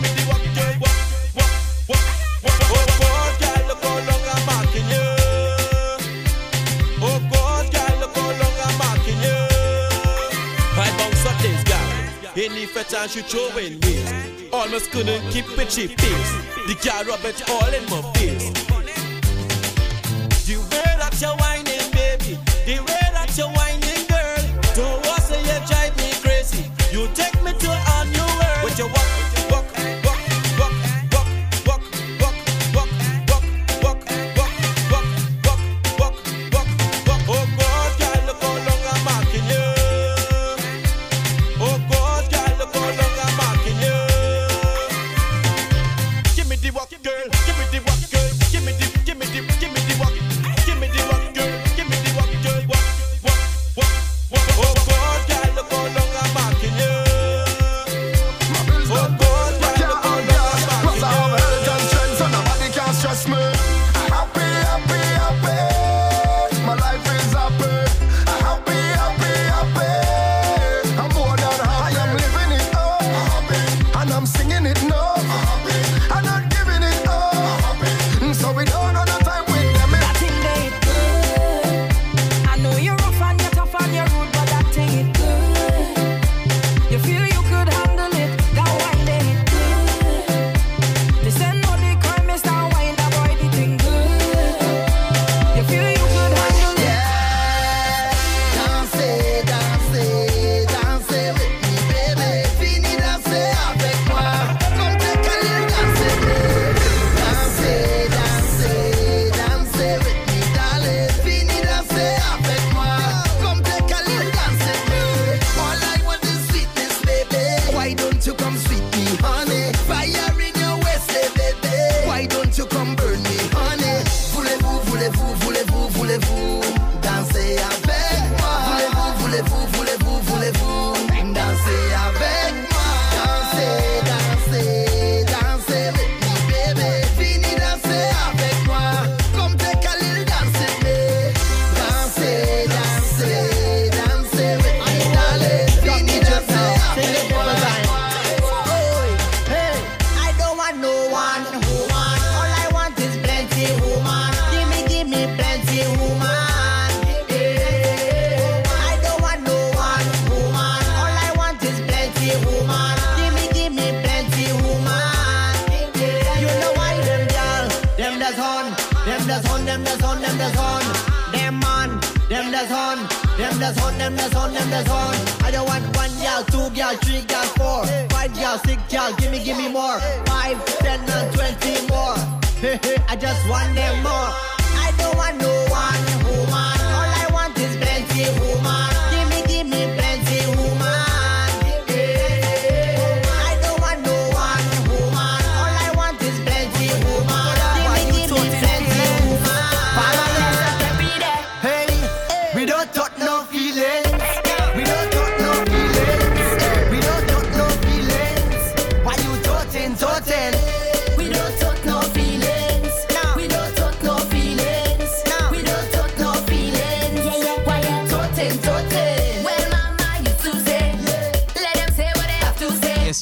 me the walk, girl. Walk. Oh God, girl, look how long I'm marking you. Oh God, girl, look how long I'm marking you. I bounce up this girl. Any fetch and she throwing waist. Almost couldn't keep it, she pissed. The girl rub it all in my face. The way that you're whining, baby. The way that you're whining, girl. Don't want say you drive me crazy. You take me to a new world. With your walk. Oh God, girl, look how long I'm marking you. Oh God, girl, look how long I'm marking you. Give me the walk, girl. Give me the walk, girl. Give me the walk. Give me the walk, girl. Give me the walk, girl. Walk. Oh God, girl, look how long I'm marking you.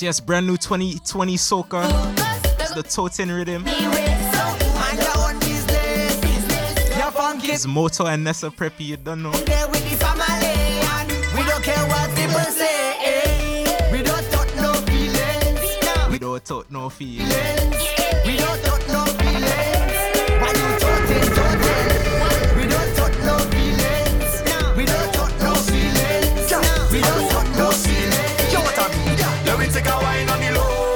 Yes, brand new 2020 soca. It's the Toten Rhythm. It's Moto and Nessa Preppy, you don't know. We don't care what people say. We don't talk no feelings. We don't talk no feelings. We don't talk no feelings. Why you talking? We don't talk no feelings. We don't talk no feelings. We don't talk no feelings. Take a wine on the low.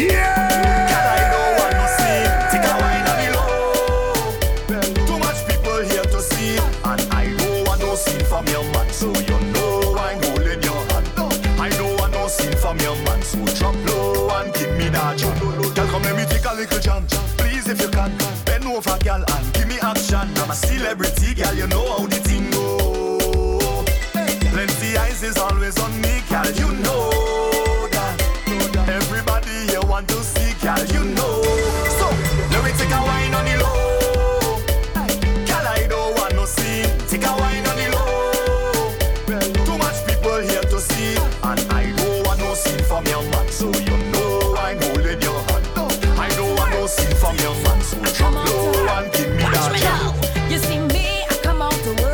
Yeah! Can I don't want to see? Take a wine on the low. Too much people here to see. And I don't want no scene from your man. So you know I'm holding your hand. I don't want no scene from your man. So drop low and give me that jump. Girl, come let me take a little jump. Please, if you can. Bend over, girl, and give me action. I'm a celebrity, girl, you know how the thing go. Plenty eyes is always on me, girl, you know. Everybody here want to see, girl, you know. So, let me take a wine on the low. Girl, I don't want no scene. Take a wine on the low. Too much people here to see. And I don't want no scene from your man. So you know I'm holding your hand. I don't want no scene from your man. So drop low and give me that. Watch me now. You see me, I come out the world.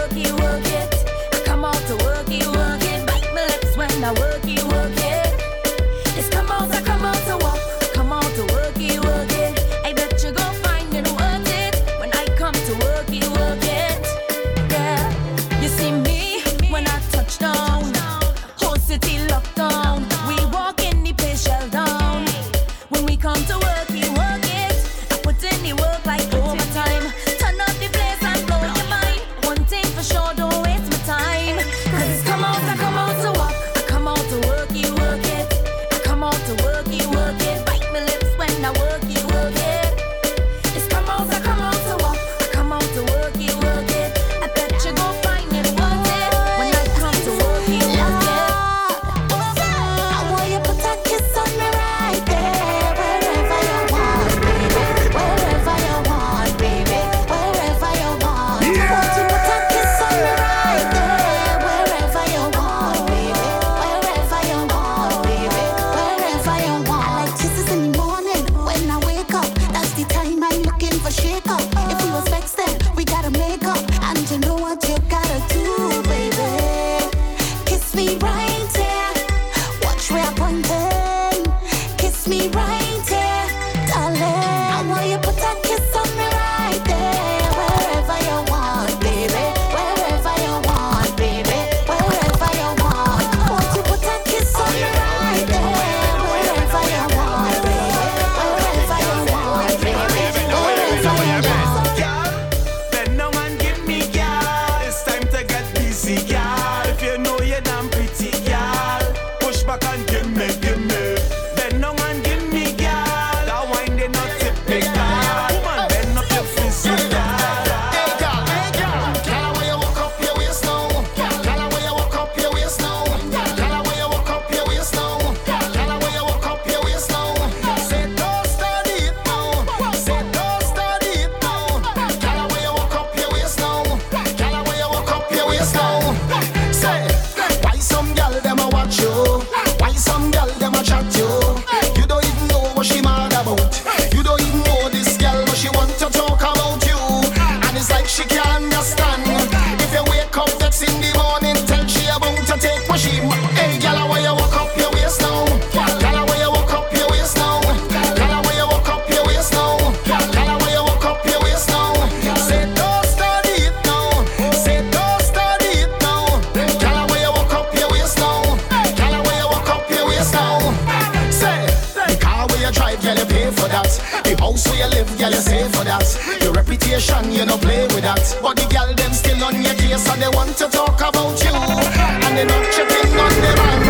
situation, you no play with that. But the girl them still on your case and they want to talk about you, and they not checking on the man.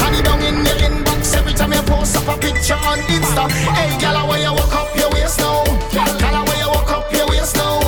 And they down in your inbox every time you post up a picture on Insta. Hey girl, where you walk up your waist now? Girl, where you walk up your waist now?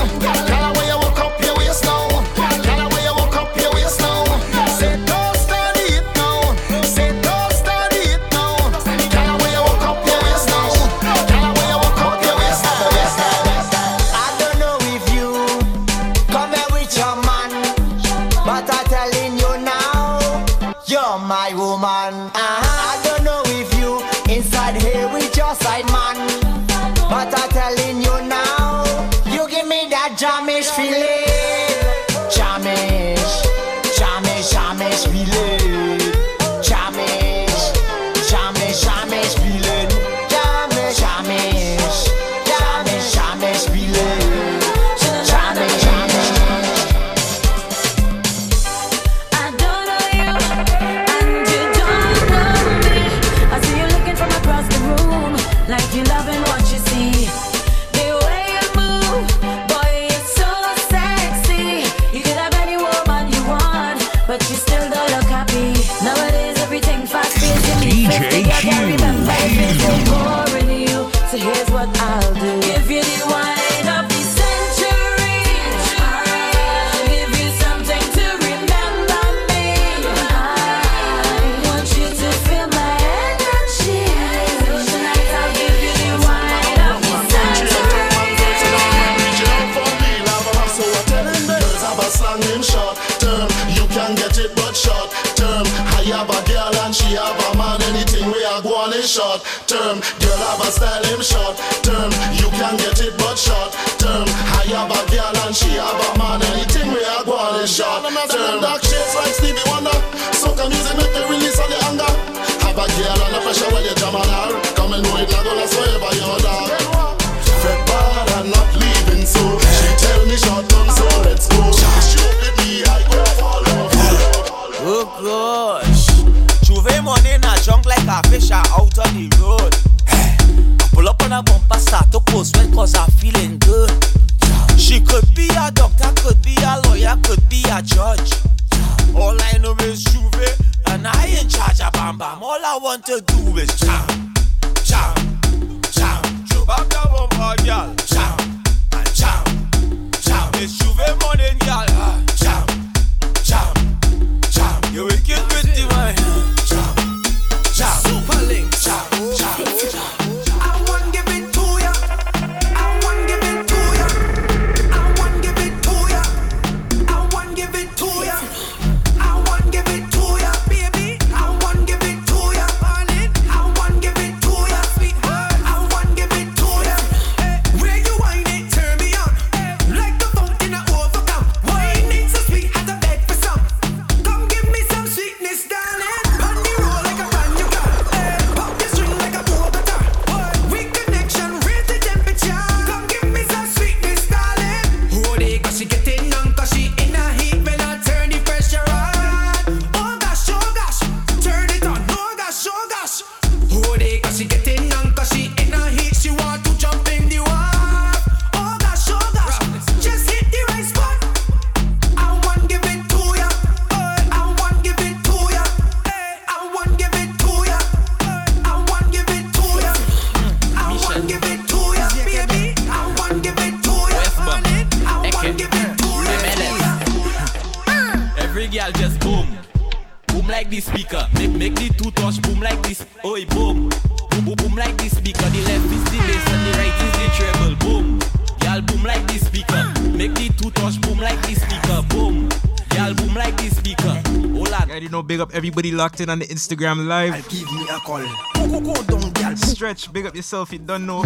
Everybody locked in on the Instagram live. I'll give me a call. Stretch, big up yourself, you don't know.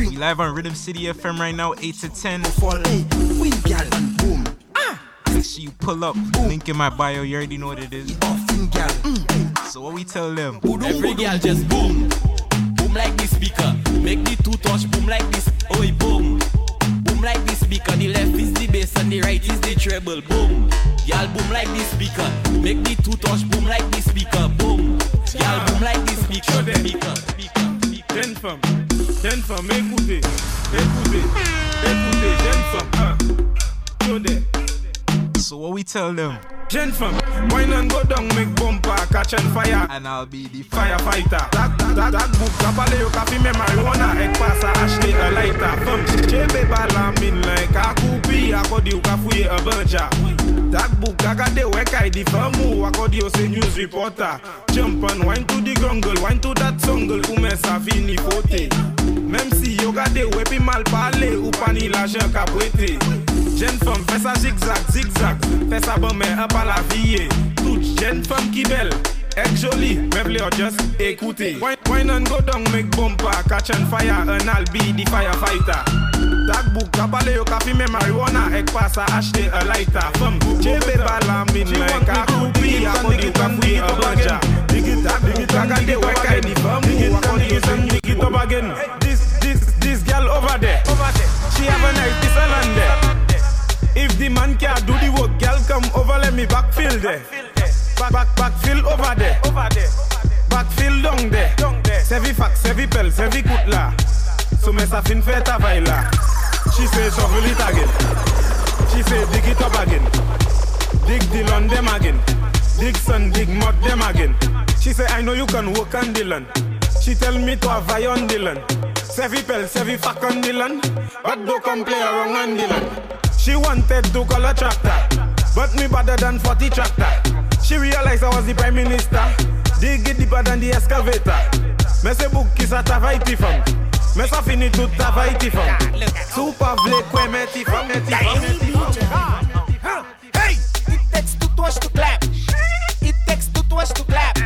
We live on Rhythm City FM right now, 8 to 10. Make sure you pull up. Link in my bio, you already know what it is. So what we tell them? Every girl just boom. Boom like this speaker. Make the two touch, boom like this. Oi, boom. Boom like this speaker. The left is the bass and the right is the treble. Boom. Y'all boom like this speaker. Make the two touch boom like this speaker. Boom. Y'all boom like this speaker. Speaker. Ten from. Jeune femme, écoutez, écoutez, écoutez, jeune femme, today. So what we tell them? Jeune femme, wine and go down, make bumper, catch and fire. And I'll be the firefighter. That book, kabale yo kapi me marijuana, ek pasa ashley a lighter. Femme, chebe bala min like akupi, akodi yo kafuye a buncha. That book, agade wekai di famu, akodi yo se news reporter. Jump and wine to the grungle, wine to that songle, ume sa fini pote. Même si yo gade wepi mal parler, ou pani la jen kapwete. Jeune femme, fais ça zigzag, zigzag. Fais ça bon, mais un pas la vie. Toute jeune femme qui belle, est jolie, même les just écoutez. Wine and go down, make bumper, catch and fire, and I'll be the firefighter. That book, kapale yo kafi me marijuana, ek pasa acheter a lighter. Femme, chebe bala min like a coupi, akodi yo kafi a bunja. That book, agade wekai di famu, akodi yo sen dig it up again. This girl over there, she have a nice discernment there. If the man can't do the work, girl, come over, let me backfill there. Backfill over there. Backfill down there. Sevi fax, sevi pel, sevi kutla. So me sa fin fait ta vaila. She say shovel it again. She say dig it up again. Dig the land them again. Dig sun, dig mud them again. She say I know you can work on the land. She tell me to avay on the land. Sevi pel, sevi fuck on the land. But do come play around on the land. She wanted to call a tractor, but me better than 40 tractor. She realized I was the prime minister. Dig it deeper than the excavator. Me se book is a tavai tifam. Me sa fini tout tavai tifam. Super blake we me tifam. Hey! It takes two to us to clap. It takes two to us to clap.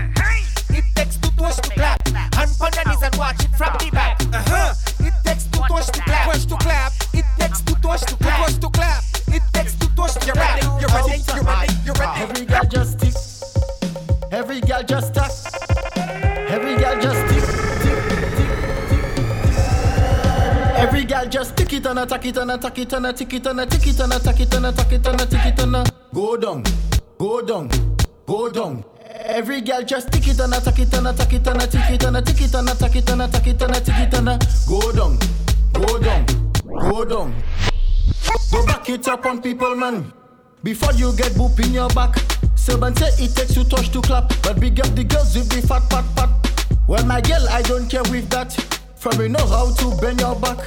It takes two to us to clap. And on the knees and watch it from the back. It takes two to us to clap. To clap. It takes two to us to clap. To clap. It takes two to us to clap. You're ready. Every girl just tick. Every girl just tap. Every girl just tick. Every girl just tick it and attack it and attack it and attack it and attack it and attack it and attack it and attack it and go down. Go down. Go down. Every girl just tick it and attack it and attack it and attack it and attack it and attack it and attack it and attack it and go down. Go down, go down. Go back it up on people, man. Before you get boop in your back. Seven say it takes you touch to clap, but big up the girls with the fat, fat, fat. Well, my girl, I don't care with that. From you know how to bend your back,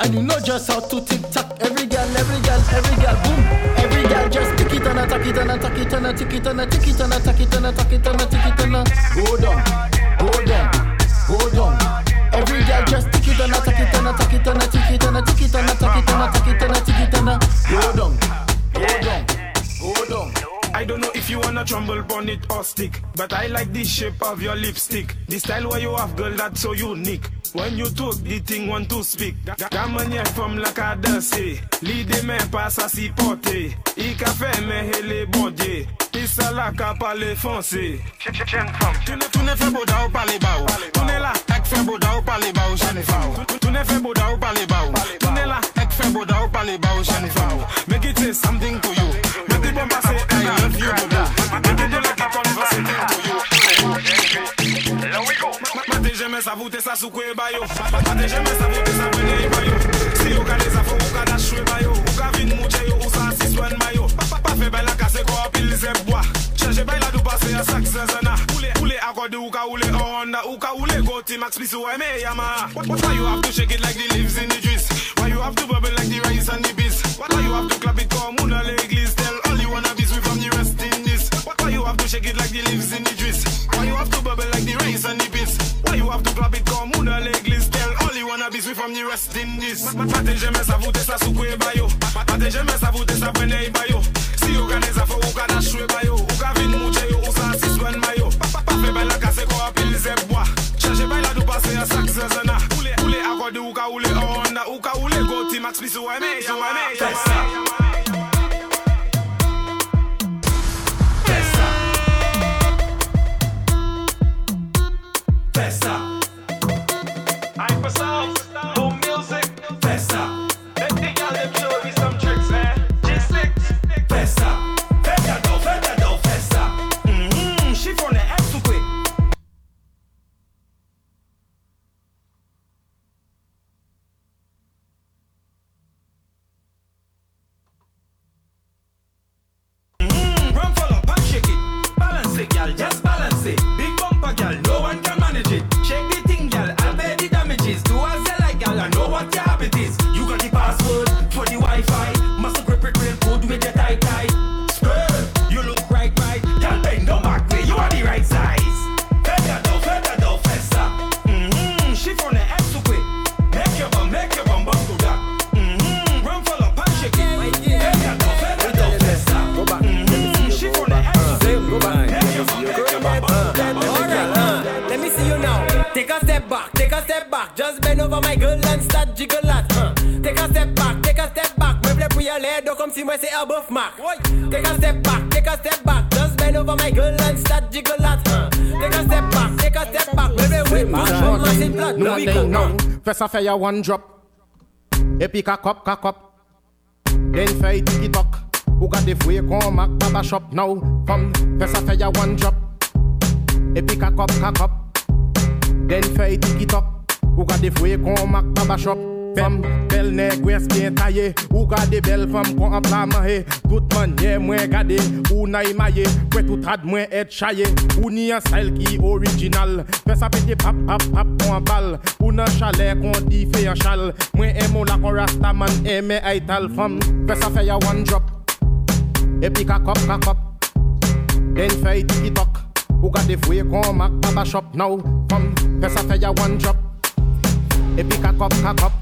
and you know just how to tick-tack. Every girl, every girl, every girl, boom. Every girl just tick it and attack it and attack it and attack it and attack it and attack it and attack it and attack it and go down, go down, go down. Every girl just tick it and attack it and attack it and attack it and attack it and attack it and attack it and attack it and go down, go down, go down. I don't know if you wanna tremble, burn it or stick, but I like the shape of your lipstick. The style where you have, girl, that's so unique. When you talk, the thing want to speak. That man here from like a dance. Lead the man pass a si porte. I can fait me hele bonje. This a la ka parle français. Tu ne fais boda ou parle bao. Tu ne la ek fais boda ou parle bao. Tu ne fais boda ou parle bao. Tu ne la ek fais boda ou parle bao. Make it say something to you. Make the bomba say I love you, boda. Make it do like it on va something to you. Là we go. Jamais ça vous ça sous quoi bayo. Jamais ça vous ça venez bayo. Si vous avez ça vous ca dash bayo. Vous ca vinn moucher ou ça si soin mayo. Papa fait belle la casse quoi pile c'est bois. Change bail la do passer à sac zana. Poulet accordé ou ca oule Honda ou ca oule Goti Max Plus ou me Yamaha. Why you have to shake it like the leaves in the trees? Why you have to bubble like the rice and the bees? Why you have to clap it comme on l'église? Tell all you wanna be sweet from the rest in this. Why you have to shake it like the leaves in the trees? Why you have to bubble like the rice and the bees? Why you have to clap it comme on a l'église? Tell all you wanna be sweet from the rest in this. Pate jamais ça vous ça sous quoi bayo. Pate jamais ça vous ça venez bayo. Si you can ça for ou can dash bayo. Ou can vin moucher ou ça si soin mayo. Papa fait belle la casse quoi pile c'est bois. Change bail la do passer à sac zana. Poulet accordé ou ca oule Honda ou ca oule Goti Max Plus ou me Yamaha. Festa. I'm for sound, home music. Festa. Let the girl them show me some tricks, man. Just licks. Festa. Festa do, Festa. Mm-hmm, she from the F to quick. take a step back, just bend over my girl and start jiggle that. Take a step back, me play pour y aller, donc comme si moi c'est above mark. Take a step back, just bend over my girl and start jiggle that. Take a step back, me play with my girl and c'est plat. Nous on non, fais ça faire ya one drop, et puis cock up, then fais tiki tok. Who got the free come at Baba shop now? Come, fais ça faire ya one drop, et puis cock up. Then fais tiki tok, ou gade fwe kon mak tabashop. Femme, belle nèg wes bien taillé, ou gade belle femme kon anpla manje. Tout manye mwen gade, ou naï maye, kwe tout rad mwen et chaye. Ou ni an style ki original, fais ça pété pap pap pap kon bal. Ou nan chalet kon di fe an chal, mwen aimon la kon rasta man aimé aital femme. Fais ça fait ya one drop, et puis cock up. Then fais tiki tok, ou gade fwe kon mak tabashop now. Come, first I fire ya one drop, et puis cock up,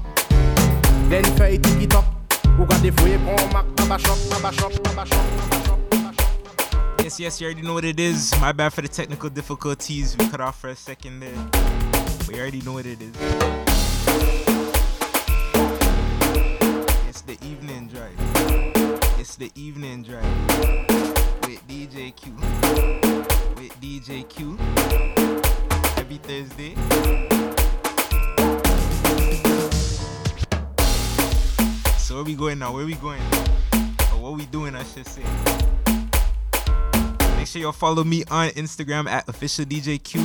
then fais tiki tok, ou gade fwe kon mak tabashop. Yes, you already know what it is. My bad for the technical difficulties. We cut off for a second there. We already know what it is. It's the evening drive. It's the evening drive with DJ Q. With DJ Q. Every Thursday. So where we going now? Where we going? Or what we doing, I should say. Make sure y'all follow me on Instagram at officialdjq,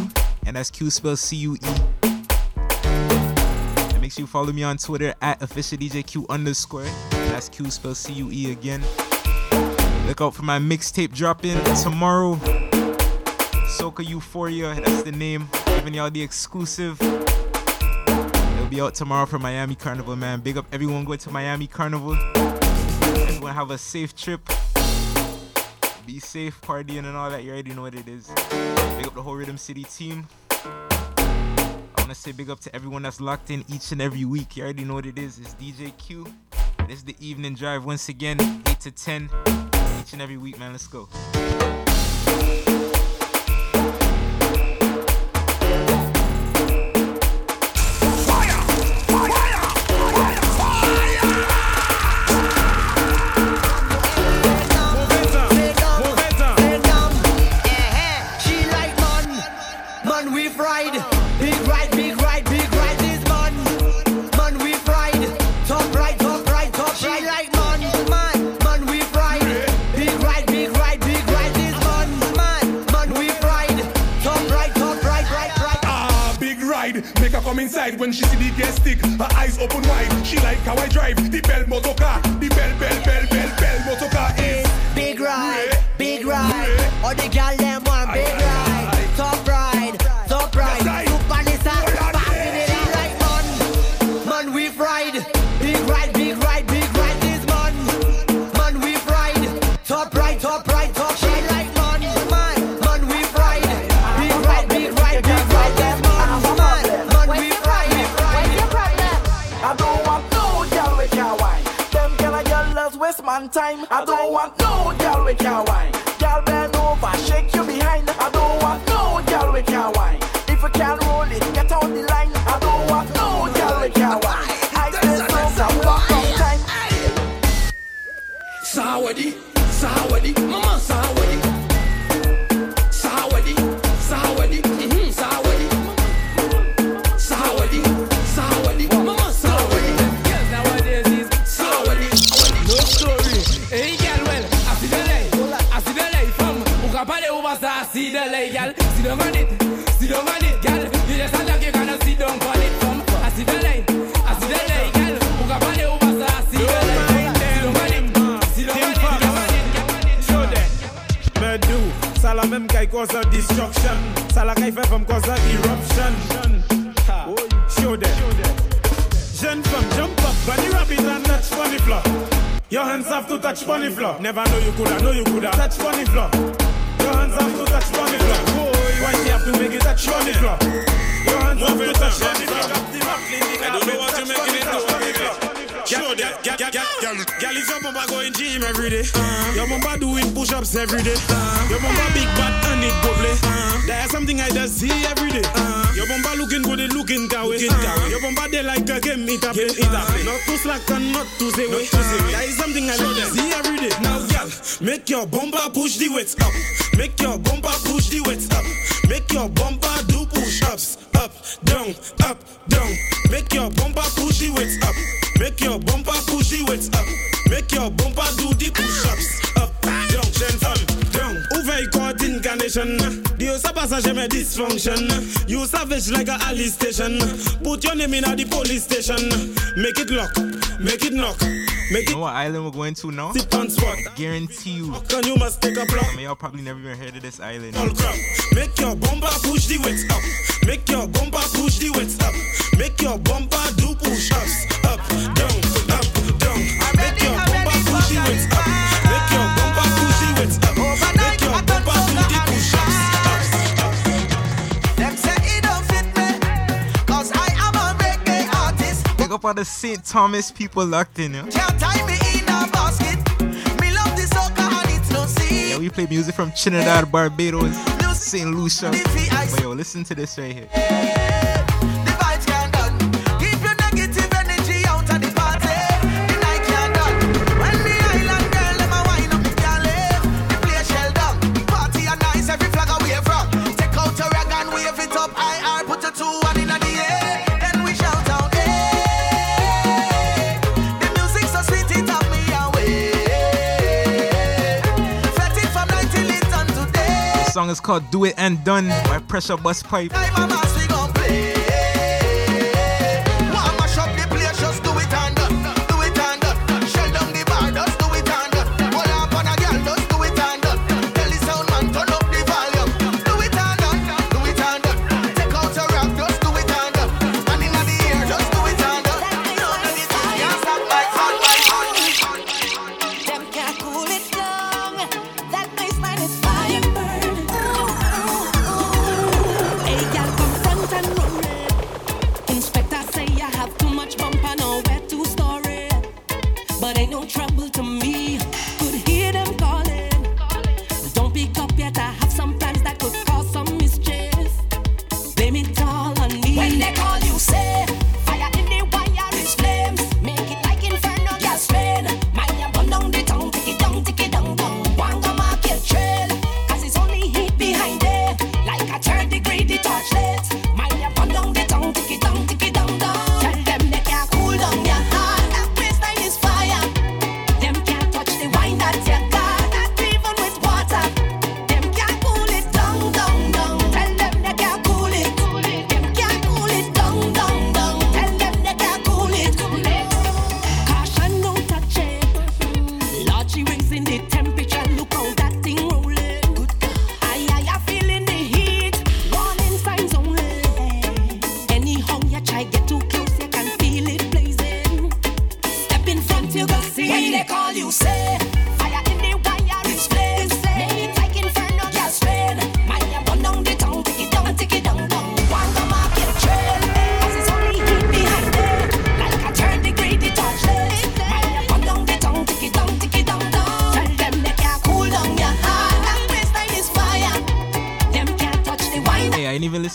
and that's Q spelled C-U-E. And make sure you follow me on Twitter at officialdjq_, and that's Q spelled C-U-E again. Look out for my mixtape dropping tomorrow. Soca Euphoria, that's the name. Giving y'all the exclusive. It'll be out tomorrow for Miami Carnival, man. Big up everyone going to Miami Carnival. Everyone have a safe trip. Be safe, partying and all that. You already know what it is. Big up the whole Rhythm City team. I want to say big up to everyone that's locked in each and every week. You already know what it is. It's DJ Q. This is the evening drive once again, 8 to 10. Each and every week, man. Let's go. When she see the gas stick, her eyes open wide. She like how I drive the bell motor car. The bell motor car is big ride. All the girl them want big ride, top ride. Super Nissan, passing it out like man we fried. Big ride this man we fried. Top ride like man we fried. Big ride them man. Man time. I don't want no girl with your wine. Girl bend over, shake you behind. I don't want no girl with your wine. If you can't roll it, get on the line. I don't want no girl with your wine. I just want some time. Sawadi, mama Sawadi, see the lay, y'all. Sit down on it, y'all. You just have to kind of sit down on it. Come, I see the lay, y'all. Who got money over, I see the lay. Sit down on it, show them. Me do, ça la même qui cause a destruction. Ça la qui fait femme cause a eruption. Show them. Jeune femme, jump up, bunny rabbit and touch funny floor. Your hands have to touch funny floor. Never know you coulda touch funny floor. Your hands have to touch funny floor. Why you have to make it touch funny floor? Your hands have to touch funny floor. I don't know what you making it do. Show that, girl, if your mama going gym every day, your mama doing push-ups every day, your mama big butt and it go play. There's something I just see every day. Your mama looking good DJ like a game, it up, it up. Not too slack and not too zero. That is something I show them. See every day. Now, girl, make your bumper push the weights up. Make your bumper push the weights up. Make your bumper do push-ups. Up, down, up, down. Make your bumper push the weights up. Make your bumper push the weights up. Make your bumper do the push-ups. Up, down, then up, down. Over God incarnation. The Osabasa Jeme dysfunction. You savage like a alley station. Put your name in at the police station. Make it lock, make it knock. Make you know what island we're going to now? I guarantee you. You must take a block. Some of y'all probably never even heard of this island. Make your bumper push the weights up. Make your bumper push the weights up. Make your bumper do push-ups. Up, down, up, down. Make your bumper push the weights up. Make your bumper push the weights up. Make your bumper do the push-ups. Them say it don't fit me, cause I am a reggae artist. Pick up all the St. Thomas people locked in, yeah? Yeah, we play music from Trinidad, Barbados, St. Lucia. But yo, listen to this right here. Song is called Do It and Done by Pressure Bus Pipe.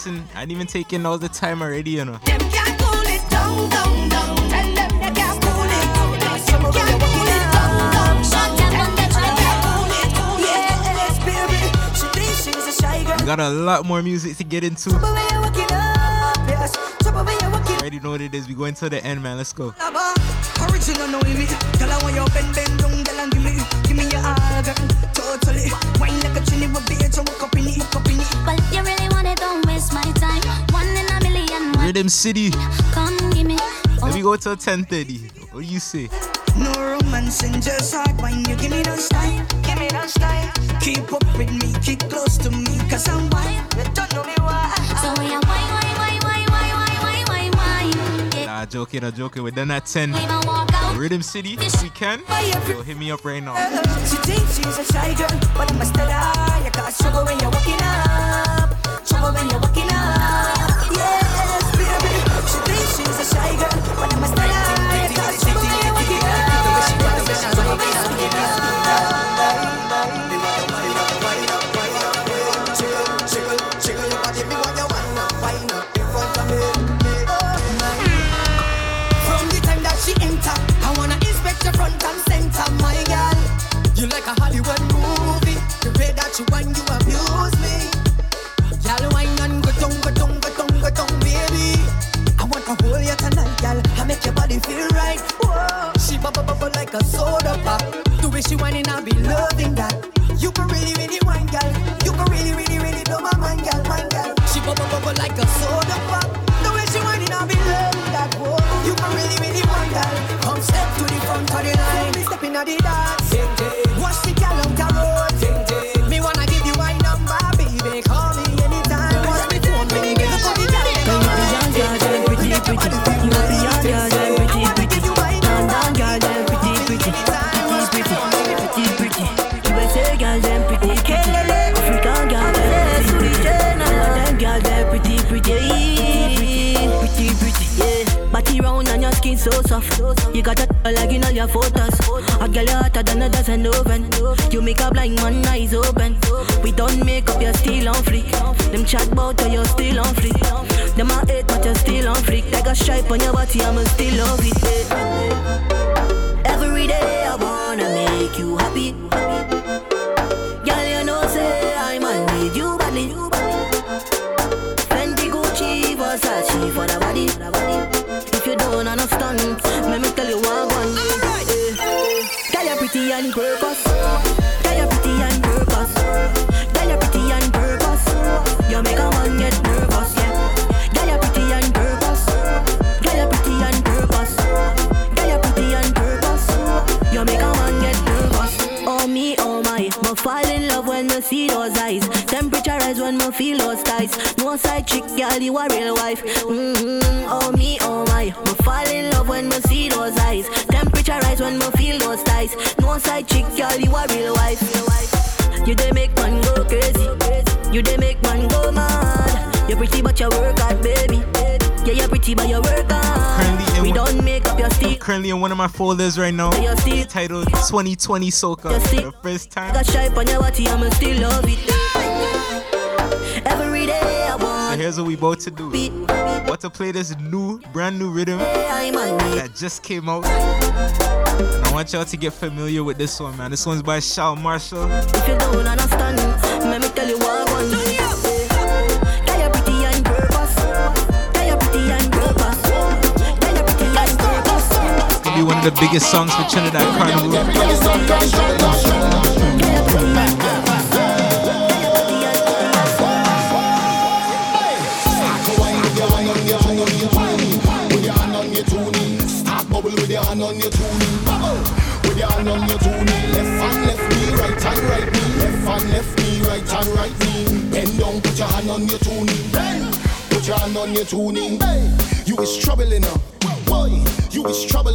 I didn't even take in all the time already, you know. Got a lot more music to get into. Already know what it is. We going to the end, man. Let's go. Rhythm City. Come give me. Let me go till 10:30. What do you say? No romance and just hard wine. You give me no style. Give me no style. Keep up with me. Keep close to me. Cause I'm wild. You don't know me why. So we are wine. Nah, joking. We're done at 10. Rhythm City, if we can. Yo, hit me up right now. She thinks she's a shy girl, but I'm a star. You got trouble when you're walking up. Trouble when you're walking up. the dance. Watch the girl out the road. Me wanna give you my number, baby. Call me anytime. Watch me phone, me give you the girl. You are the young girl, damn pretty, pretty. You are the young girl, damn pretty, pretty. Down, girl, damn pretty, pretty. Pretty, pretty, pretty, pretty. USA girl, damn pretty, pretty. African girl, damn pretty, pretty. Girl, damn pretty, pretty, pretty, pretty, yeah. Body round and your skin so soft. You got a like in all your photos. A girl hotter than a dozen oven. You make a blind man eyes open. We don't make up, you're still on fleek. Them chat bout you, you're still on fleek. Them I hate but you're still on fleek. Like a stripe on your body, I'ma still love it, eh. Every day I wanna make you happy. Girl, you know say I'm on with you badly. Fendi, Gucci, Versace for the body. If you don't understand, let me tell you what I want. Alright, tell you pretty and purpose. Tell you pretty and purpose. Tell you pretty and purpose. You make a man get nervous, yeah. Tell you pretty and purpose. Tell you pretty and purpose. Tell you pretty and purpose. You make a man get nervous. Oh me, oh my, I fall in love when I see those eyes. Temperature rise when I feel those ties. No side chick, girl, you a real wife. Mm-hmm. Oh me, oh my, I fall in love when I see those eyes. Temperature rise when I feel those ties. No side chick, girl, you a real wife. You dey make man go crazy. You dey make man go mad. You're pretty but you work hard, baby. Yeah, you're pretty but you work hard. We don't make up your steel. I'm currently in one of my folders right now, titled 2020 Soca. For the first time. So here's what we about to do. About to play this new, brand new rhythm that just came out. And I want y'all to get familiar with this one, man. This one's by Shal Marshall. If you don't understand, let me tell you what I want. One of the biggest songs for Trinidad Carnival.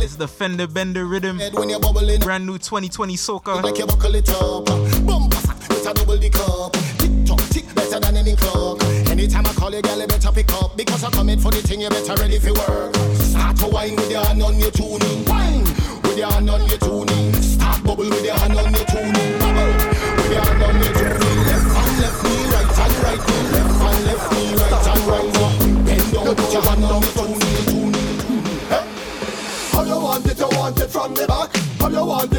It's the Fender Bender rhythm. Brand new 2020 soca. Like you buckle it up. Bump it's a double the cup. Tick tock tick better than any clock. Anytime I call you girl, you better pick up. Because I come in for the thing, you better ready for work. Start to wine with your hand on your tuning. Wine with your hand on your tuning. Start bubble with your hand on your tuning. Bubble with your hand on your tuning. Left hand left knee, right hand right knee. Left hand left knee, right hand right knee. Bend down, put your hand on your tuning. From the back. You want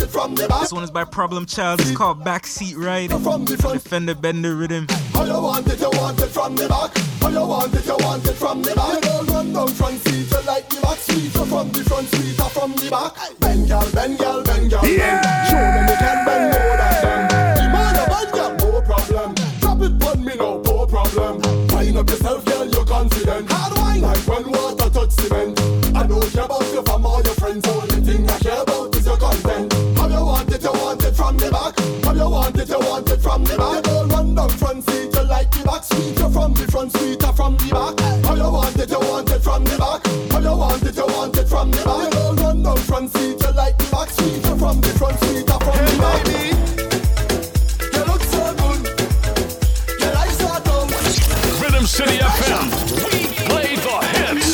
it from the back. This one is by Problem Child. It's called Backseat Ride. From the front. Fender Bender rhythm. You want it from the back. You want it from the back. You don't run down front seat, you like the back seat. You from the front seat, you from the back. Bend girl, bend girl, bend girl, yeah. Bend. Show them you can bend more than them. Demand a bend girl, no problem. Drop it on me, no problem. Wind up yourself, girl, you're confident. Hard wine, like when water touch cement. I don't care about your fam or your friends. Only thing I care about is your content. How you want it from the back. How you want it from the back. You don't run down front seat, you like the back seat. You're from the front seat, you're from the back. How you want it from the back. How you want it from the back. You don't run down front seat, you like the back seat. You're from the front seat, you're from the back. You look so good. Your life's so dumb. Rhythm City FM. Play the hits.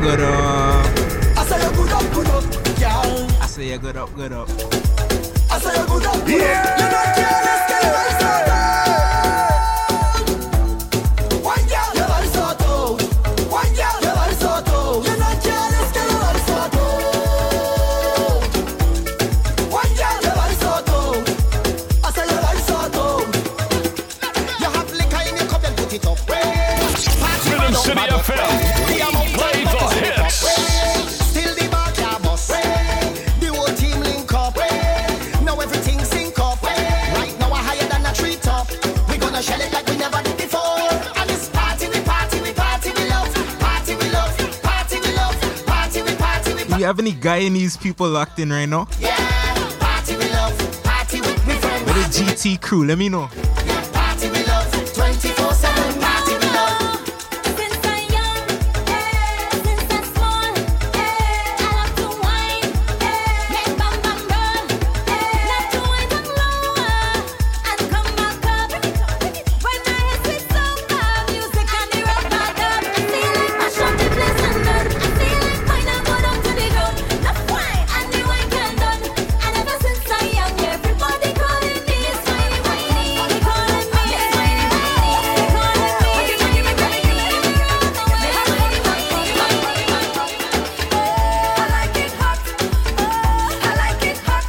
Good up. I say you good up, girl. I say you good up, good up. I say you good up, good yeah. Up. You don't care, let's get your life sort out. One girl, your life sort out. One girl, your life sort out. You don't care, let's get your life sort out. One girl, your life sort out. I say your life sort out. You have liquor in have any Guyanese people locked in right now? Yeah, party we love, party with me friends. With the GT crew, let me know. Yeah, party we love, 24/7, party we love. Since I'm young, yeah, since I'm small, yeah, I love to wine, yeah, make bam bam run, yeah, not to wait on lower, and come back up, wipe my head with soca, music and the rock back up, I feel like I shot the place and done, I feel like mine I go down to the ground, not wine, and the wine can done, and ever since I'm young, everybody calling me, it's whiny, whiny, calling me, it's whiny, whiny, calling me, it's whiny, whiny, I like it hot, oh, I like it hot,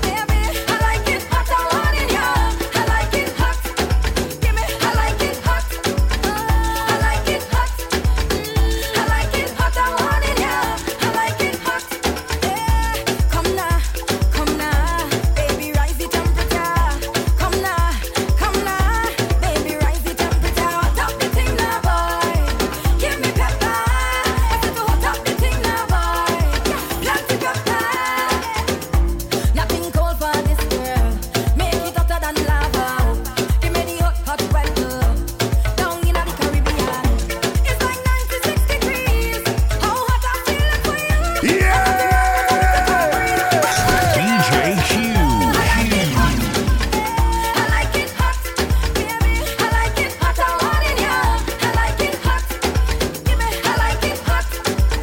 baby, I like it hot, I want it young, I like it hot, give me, I like it hot, I like it hot, I like it hot, I want it young, I like it hot, yeah, come now, baby, rise the temperature, come now, baby, rise the temperature, hot up the thing now, boy, give me pepper, I said to hot up the thing now, boy, plenty pepper. Nothing cold for this girl. Make it hotter than lava. Give me the hot, hot weather. Down in the Caribbean. It's like 96 degrees. How hot I feel for you. DJ Q. I like it hot, baby. I like it hot. I want it young. I like it hot. Give me, I like it hot. I like it hot. I like it hot. I want it young. I met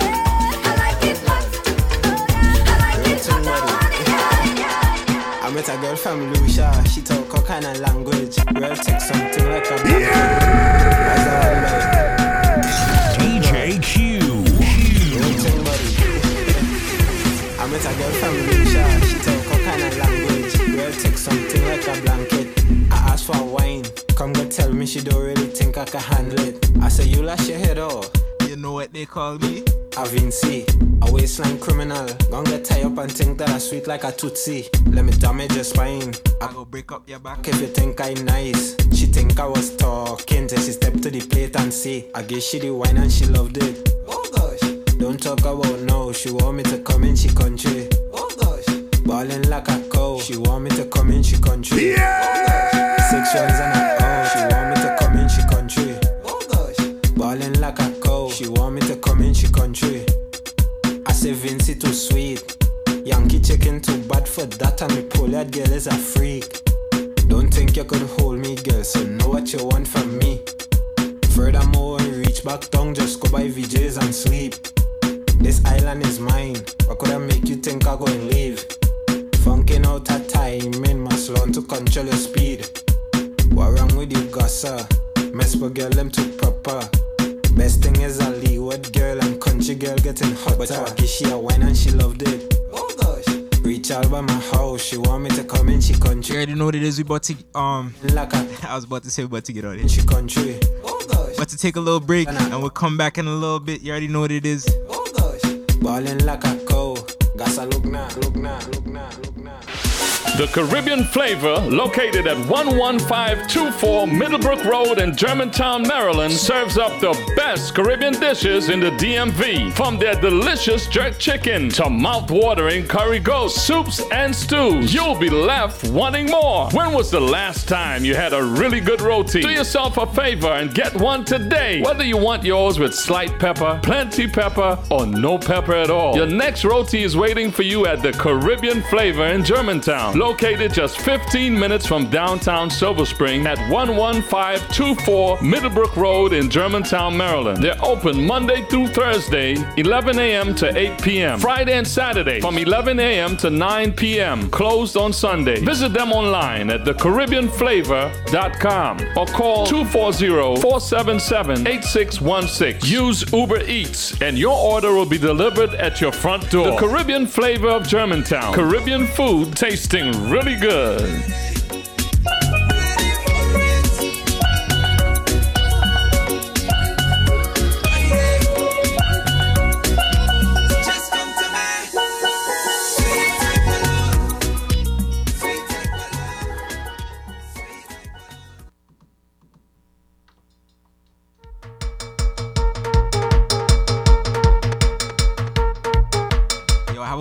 a girl from Lucia. She talk all kind of language. Girl, take something like a DJ Q. I met a girl from Lucia. She talk all kind of language. Girl, take something like a blanket. I asked for wine. Come go tell me she don't really think I can handle it. I say you lash your head off. You know what they call me? Avinci, a waistline criminal. Gonna get tie up and think that I sweet like a tootsie. Let me damage your spine. I go break up your back if you think I'm nice. She think I was talking till she stepped to the plate and say, I gave she the wine and she loved it. Oh gosh, don't talk about no. She want me to come in she country. oh gosh, Ballin' like a cow. She want me to come in she country. Six ones and a cow. She want me to come in she country. oh gosh, Ballin' like a cow. She want me to come in she country. I say Vinci too sweet. Yankee chicken too bad for that. And the Poliard girl is a freak. Don't think you could hold me, girl. So know what you want from me. Furthermore, when you reach back down, just go buy VJs and sleep. This island is mine. What could I make you think I go and leave? Funkin' out of timing, must learn to control your speed. What wrong with you, gossa? Mess but girl, them too proper. Best thing is a leeward girl and country girl getting hotter. But I give she a wine and she loved it. Oh gosh, Reach out by my house, she want me to come in she You country. already know what it is. We about to Like a I was about to say we about to get out of in here. she country. Oh gosh, About to take a little break and we'll come back in a little bit. You already know what it is. oh gosh, Ballin' like a cow. Gossa look now, look now, look now, look now. The Caribbean Flavor, located at 11524 Middlebrook Road in Germantown, Maryland, serves up the best Caribbean dishes in the DMV. From their delicious jerk chicken to mouth-watering curry goat soups and stews, you'll be left wanting more. When was the last time you had a really good roti? Do yourself a favor and get one today. Whether you want yours with slight pepper, plenty pepper, or no pepper at all, your next roti is waiting for you at the Caribbean Flavor in Germantown. Located just 15 minutes from downtown Silver Spring at 11524 Middlebrook Road in Germantown, Maryland. They're open Monday through Thursday, 11 a.m. to 8 p.m. Friday and Saturday from 11 a.m. to 9 p.m. Closed on Sunday. Visit them online at thecaribbeanflavor.com or call 240-477-8616. Use Uber Eats and your order will be delivered at your front door. The Caribbean Flavor of Germantown. Caribbean food tasting really good.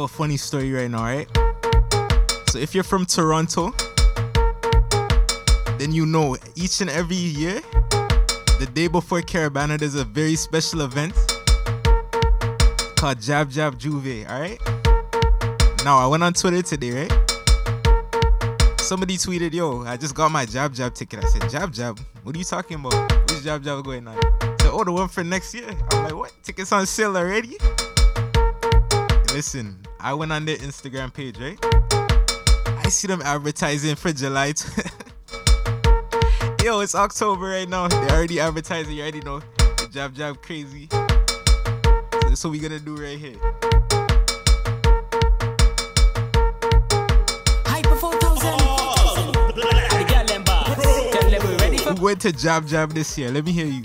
a funny story right now, right? So if you're from Toronto, then you know each and every year, the day before Caravana, there's a very special event called Jab Jab Juve, alright? Now, I went on Twitter today, right? Somebody tweeted, yo, I just got my Jab Jab ticket. I said, Jab Jab? What are you talking about? Which Jab Jab going on? I said, oh, the one for next year. I'm like, what? Tickets on sale already? Listen, I went on their Instagram page, right? I see them advertising for July. Yo, it's October right now. They're already advertising. You already know. The Jab Jab crazy. So that's what we're going to do right here. Who went to Jab Jab this year? Let me hear you.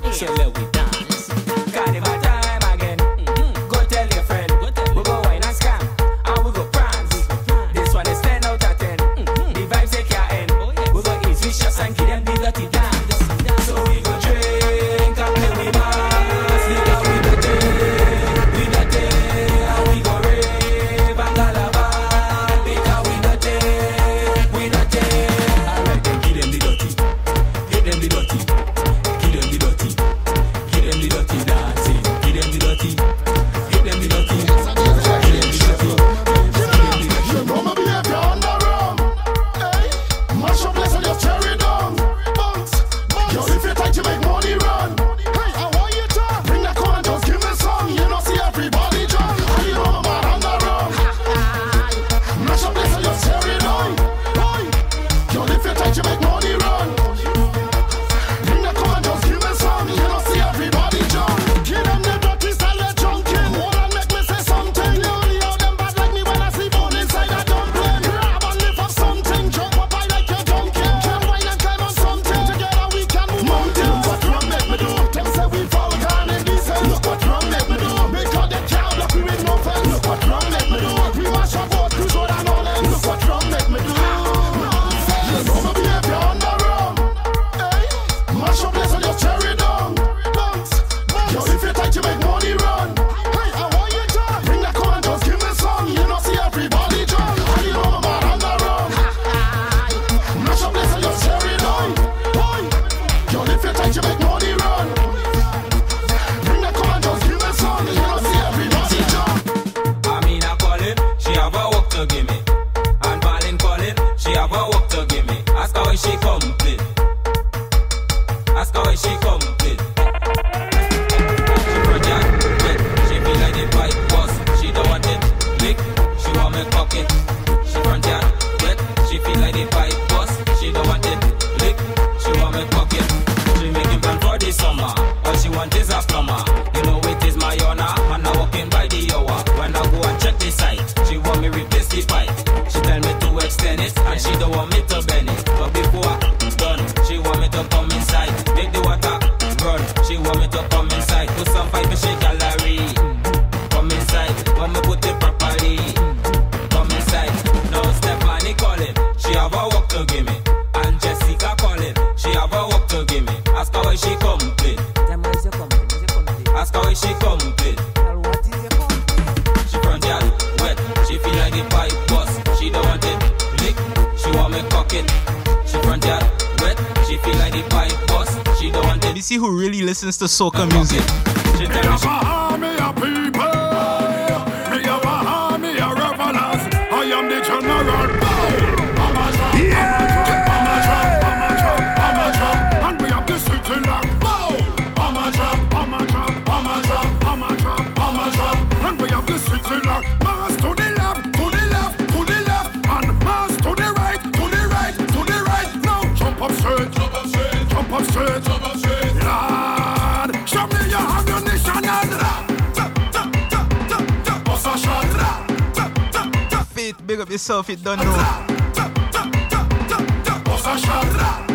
To soca music. Big up yourself, you don't know. Boss a shot.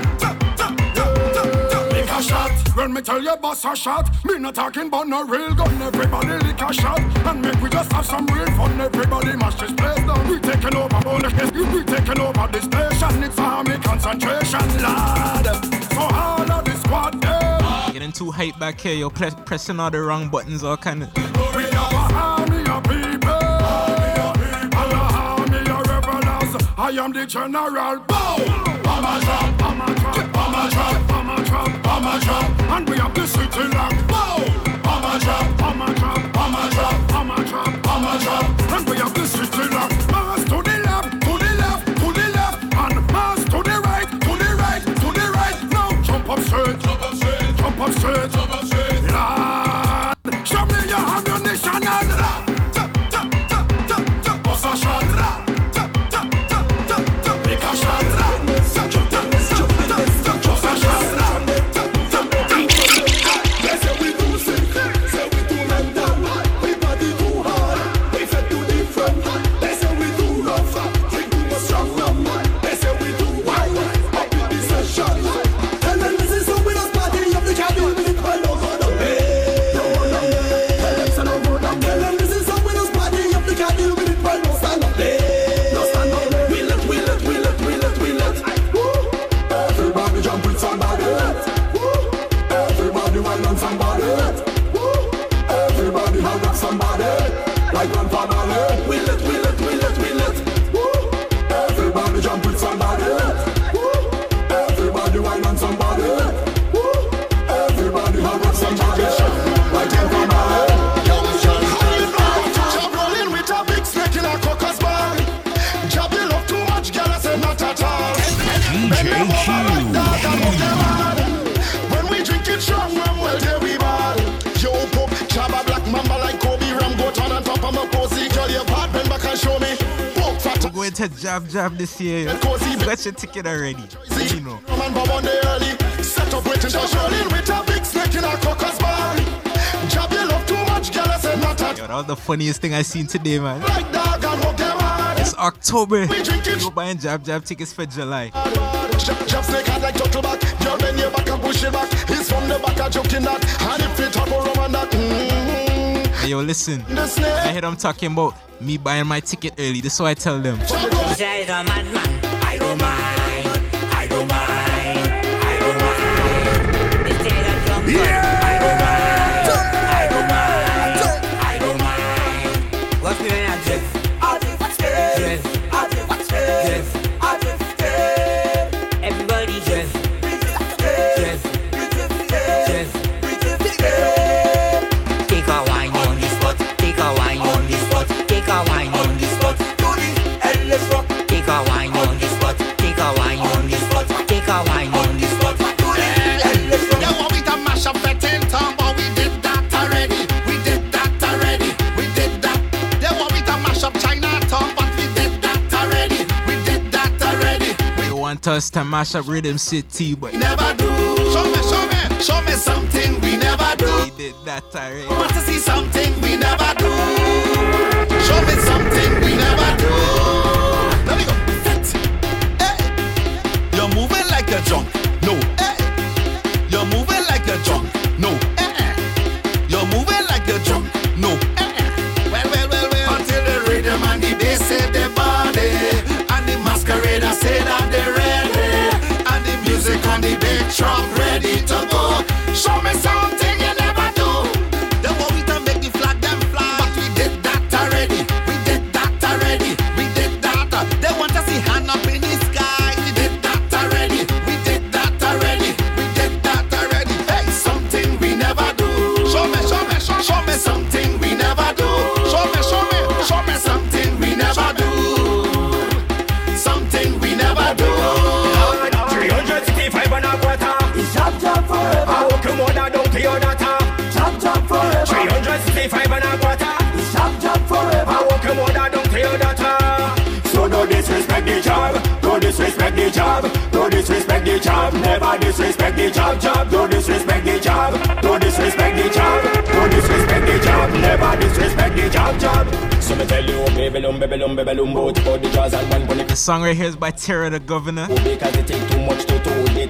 Lick a shot. When me tell you boss a shot, me not talking about no real gun. Everybody lick a shot. And make we just have some real fun. Everybody mash this place down. We taking over Bonnet. We taking over this station. It's army concentration, lad. So all of this squad there. Getting too hype back here. You're pressing all the wrong buttons, all kind of. We are army of people. I am the general. Bow! Bomber drop, bomber drop, bomber drop, bomber drop, bomber drop. And we have the city lock. Bow! Bomber drop, bomber drop, bomber drop, bomber drop, bomber drop. And we have the city lock. Mass to the left, to the left, to the left. And mass to the right, to the right, to the right. Now jump up straight, jump up straight, jump up straight, jump up straight. Lad, show me your ammunition and lad. Jab Jab this year. Got your ticket already. You know. Set up with a big snake in our cocker's bar. Jab, you love too much, girl. I said not at. Yo, that was the funniest thing I seen today, man. It's October. Go buying Jab Jab tickets for July. Jab snake had like turtle back. Girl, bend your back and push it back. He's from the back, I'm joking that. And if you talk around that. Yo, listen. I hear them talking about me buying my ticket early. That's why I tell them. I don't mind. I don't mind. I don't mind. I don't mind. I don't mind. What's the name of Jeff? Us to mash up Rhythm City, but never do. Show me something we never do. We did that already. I want to see something we never do. Show me something we never do. Let me go. Hey, you're moving like a drunk. No. Hey, you're moving like a drunk. No. Hey, you're moving like a drunk. No. Hey, well. Until the rhythm and the bass set their body, and the masquerader say that they're ready. On the big drum ready to go. Show me something you never do. Then what we done make the flag them fly. But we did that already. We did that already. We did that. They want to see hand up in the sky. We did that already. We did that already. We did that already. Hey, something we never do. Show me something we never do. Show me something we never do. Something we never do. Disrespect the job, don't disrespect the job, never disrespect the job, don't disrespect the job, don't disrespect the job, don't disrespect the job, never disrespect the job. So me tell you, baby, both for the jazz and one bonnet. The song right here is by Terror the Governor. Because it take too much to tune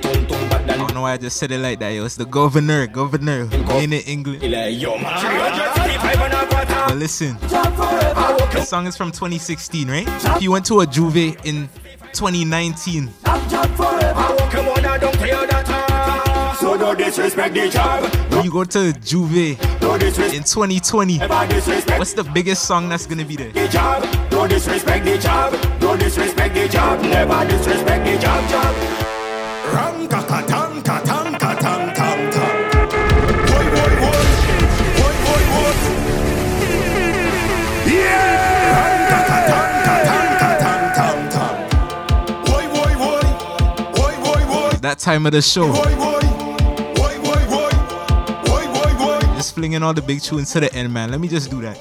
back then. I don't know why I just said it like that, yo. It's the Governor, in England. But listen, the song is from 2016, right? If you went to a Juve in 2019. So don't disrespect the job. When you go to Juve in 2020, what's the biggest song that's gonna be there? Don't disrespect the job. Don't disrespect the job. never disrespect the jam jam. Ram kaka tam ka tam ka tam tam tam. Boy boy boy, boy boy boy. Yeah. Ram kaka tam ka tam ka tam tam tam. Boy boy boy, boy boy boy. That time of the show. Just flinging all the big tunes to the end, man. Let me just do that.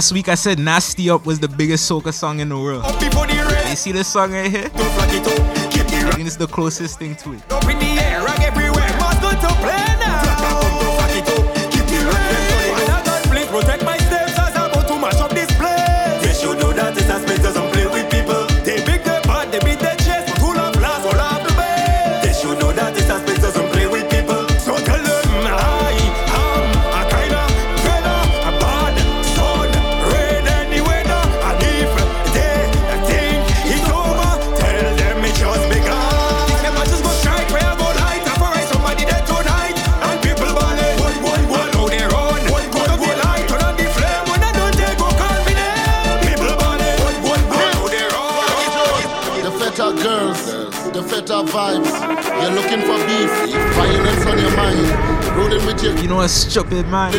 Last week I said Nasty Up was the biggest soca song in the world. You see this song right here? I think it's the closest thing to it. You know a stupid man.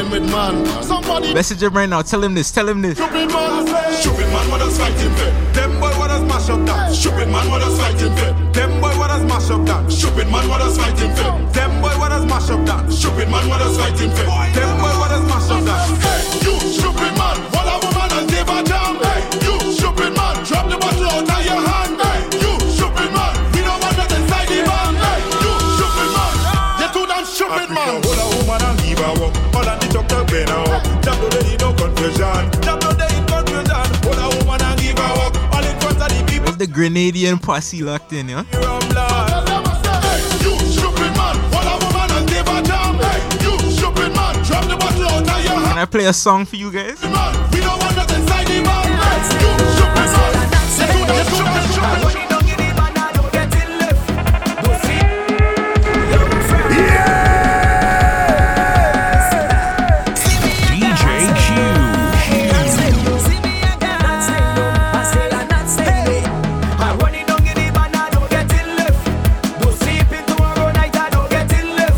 Message him right now. Tell him this. Tell him this. Stupid man. Stupid man. What us fight him for? Them boy what us mash up that. Stupid man. What us fight him for? Them boy what us mash up that. Stupid man. What us fight him for? Them boy what us mash up that. Stupid man. What us fight him for? Them boy what us mash up that. Hey, you stupid man. What a woman has never done. Hey, you stupid man. Drop the bottle out of your hand. Hey, you stupid man. We don't want that inside the man. Hey, you stupid man. You too damn stupid man. All I need to talk now. Jab no day no confusion. Jab no day in confusion. All I woman and give a walk. All in front of the people. With the Grenadian posse locked in, yeah. Hey, you stupid man. All a woman and give a jam. Hey, you stupid man. Drop the bottle out of your hand. Can I play a song for you guys? We don't want that inside the man. You stupid man. You stupid man. Left. The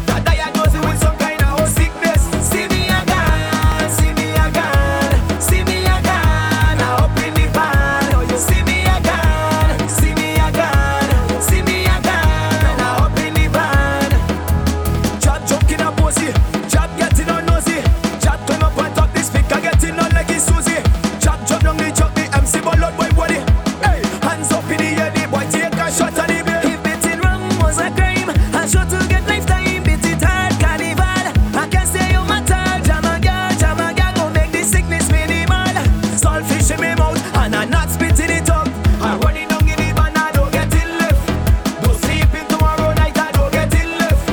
doctor diagnosed with some kind of sickness. See me again, see me again, see me again. I up in the van, oh you see me again, see me again, see me again. I up in the van. Chad joking up pussy, Chad getting on nosy, Chad turn up and talk this pick, I getting on like it's Susie. Chad jump down the chop, the MC ball out boy body. Hey, hands up in the air, the boy take a shot at the bill. If betting wrong was a crime. Sure to get lifetime, beat it hard, carnival. I can say you matter, jama girl, go make this sickness minimal. Salt fish in my mouth, and I'm not spitting it up. I run it down in the van, I don't get it left. Don't sleep in tomorrow night, I don't get it left.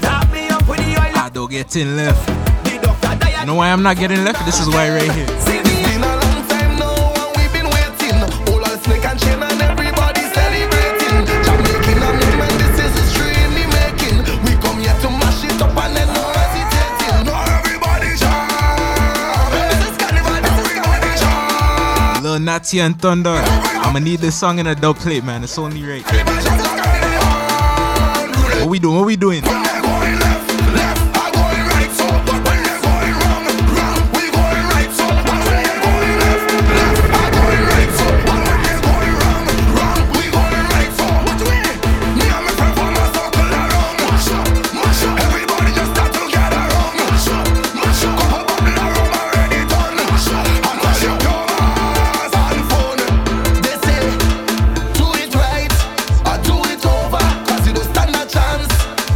Tap me up with the oil, I don't get it left. The doctor died. You know why I'm not getting left? This is why right here. See me in a long time now, and we've been waiting. All our snake and chain and everybody celebrating. Jamaican and women, this is history. Lil Natty and Thunder. I'ma need this song in a dub plate, man. It's only right. What we doing? What we doing?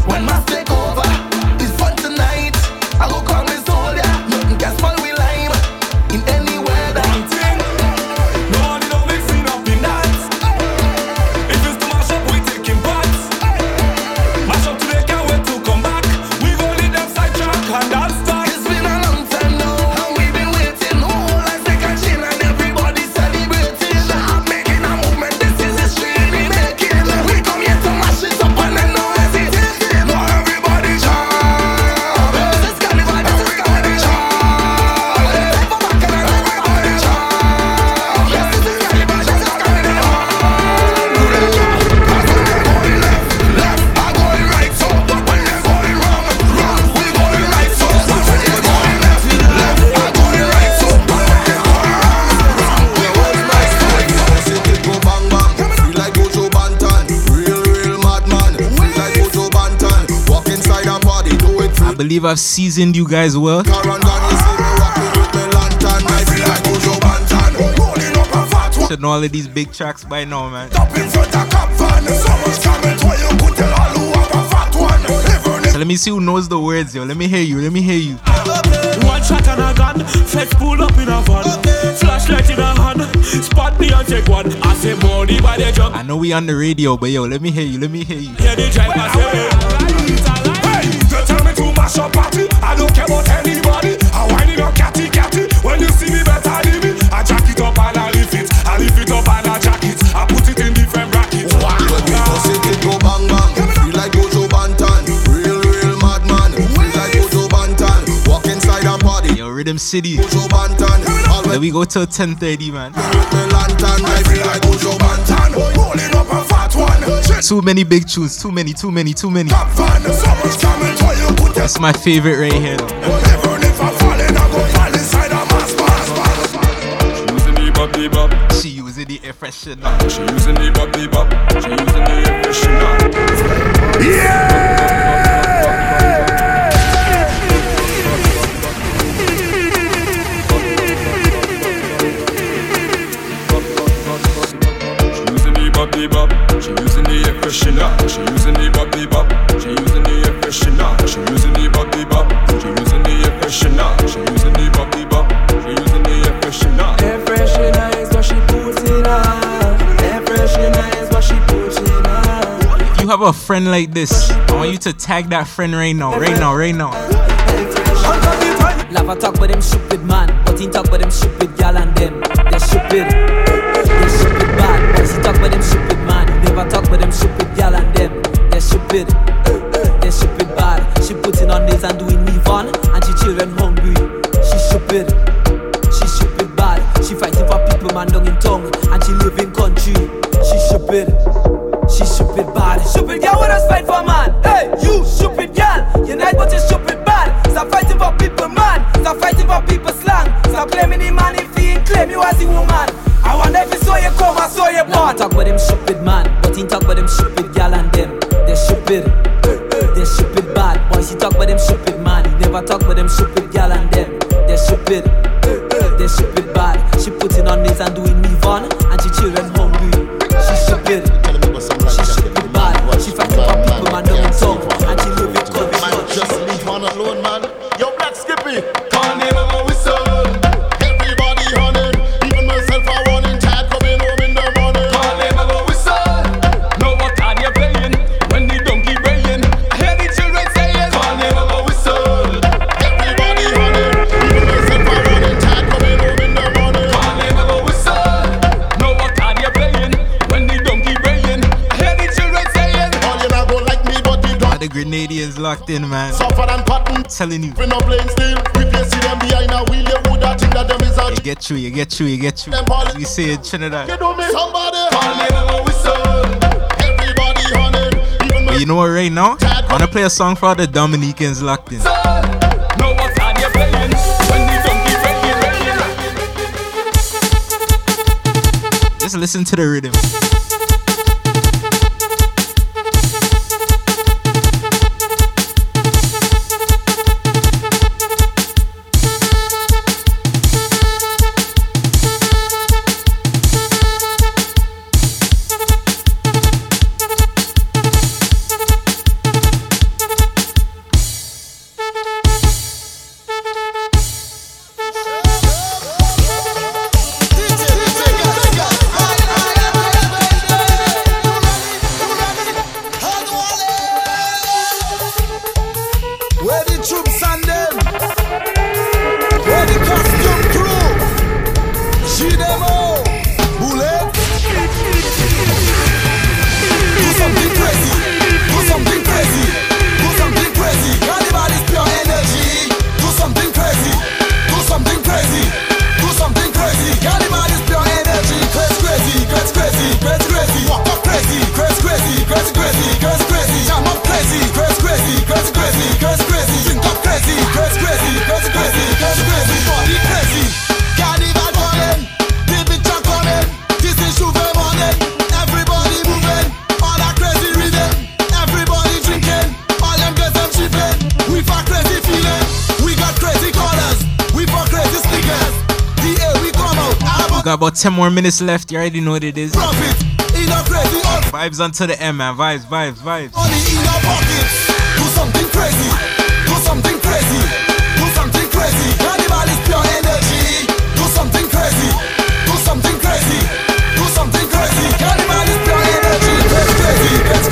When must take over. believe I've seasoned you guys well. I should know all of these big tracks by now, man. So let me see who knows the words, yo. Let me hear you, let me hear you. One shot and a gun, fetch pull up in a van, flashlight in a hand, spot me and take one. I say body by the jump. I know we on the radio, but yo, let me hear you, let me hear you. Hear the drive pass away. Hey, don't tell me to mash up party. I don't care about anybody. I wind it up catty catty. When you see me better leave it. I jack it up and I lift it. I lift it up and I jack it. I put it in different brackets. Wow. When people say they go bang bang, feel like Gojo Bantan. Real madman, feel like Gojo Bantan. Walk inside a party. Yo, Rhythm City. Gojo Bantan. Then we go till 10:30, man. I feel like Gojo Bantan. Rolling up a fat one. Too many big tunes. Too many. That's my favorite right here, though. She using the air freshener. She using the body bop. She using the air freshener. Yeah. She using the body bop. She using the air freshener. She using the body bop. She using the air freshener. She using the body bop. She using the air freshener. She using the body bop. She using the air freshener. Air freshener. If you have a friend like this, I want you to tag that friend right now. Lava talk but them stupid man, but he talk but them stupid gal and them. They're stupid bad. But he talk but them stupid man, never talk but them stupid gal and them. They're stupid bad. She putting on this and doing me fun, and she children hungry. She's stupid bad. She fighting for people man down in tongue, and she live in country. She's stupid bad. Stupid girl wanna fight for man. Hey, you stupid girl, you nice but you're stupid bad. Stop fighting for people man. Stop fighting for people slang. Stop claiming the man if he claim you as a woman. I wonder if you saw you come and saw you born. Talk about them stupid man, but he talk about them stupid girl and them. They're stupid bad. Boys he talk about them stupid man, he never talk about them stupid girl and them. They're stupid bad. She putting on this and doing me fun, and she children hungry. She's stupid bad. She fighting for people man don't talk, and she live in country. Man, just leave one alone, man. Yo, Black Skippy, call him a whistle. Everybody on him, even myself I run in chat, coming home in the morning. Call him a whistle. No what are you playing when the donkey railing? I hear the children saying, call him a whistle. Everybody on him, even myself I run in chat, coming home in the morning. Call him a whistle. No what are you playing when the donkey railing? I hear the children saying, all you not gon' like me, but you don't. The Grenadians locked in, man. Suffer and pattern, telling you. No playing still. You get you. We say in Trinidad. But you know what, right now? I want to play a song for all the Dominicans locked in. Just listen to the rhythm. got about 10 more minutes left. You already know what it is. Vibes until the end, man. Vibes. Money in your pocket. Do something crazy. Carnival is pure energy. Do something crazy. Carnival is pure energy. Press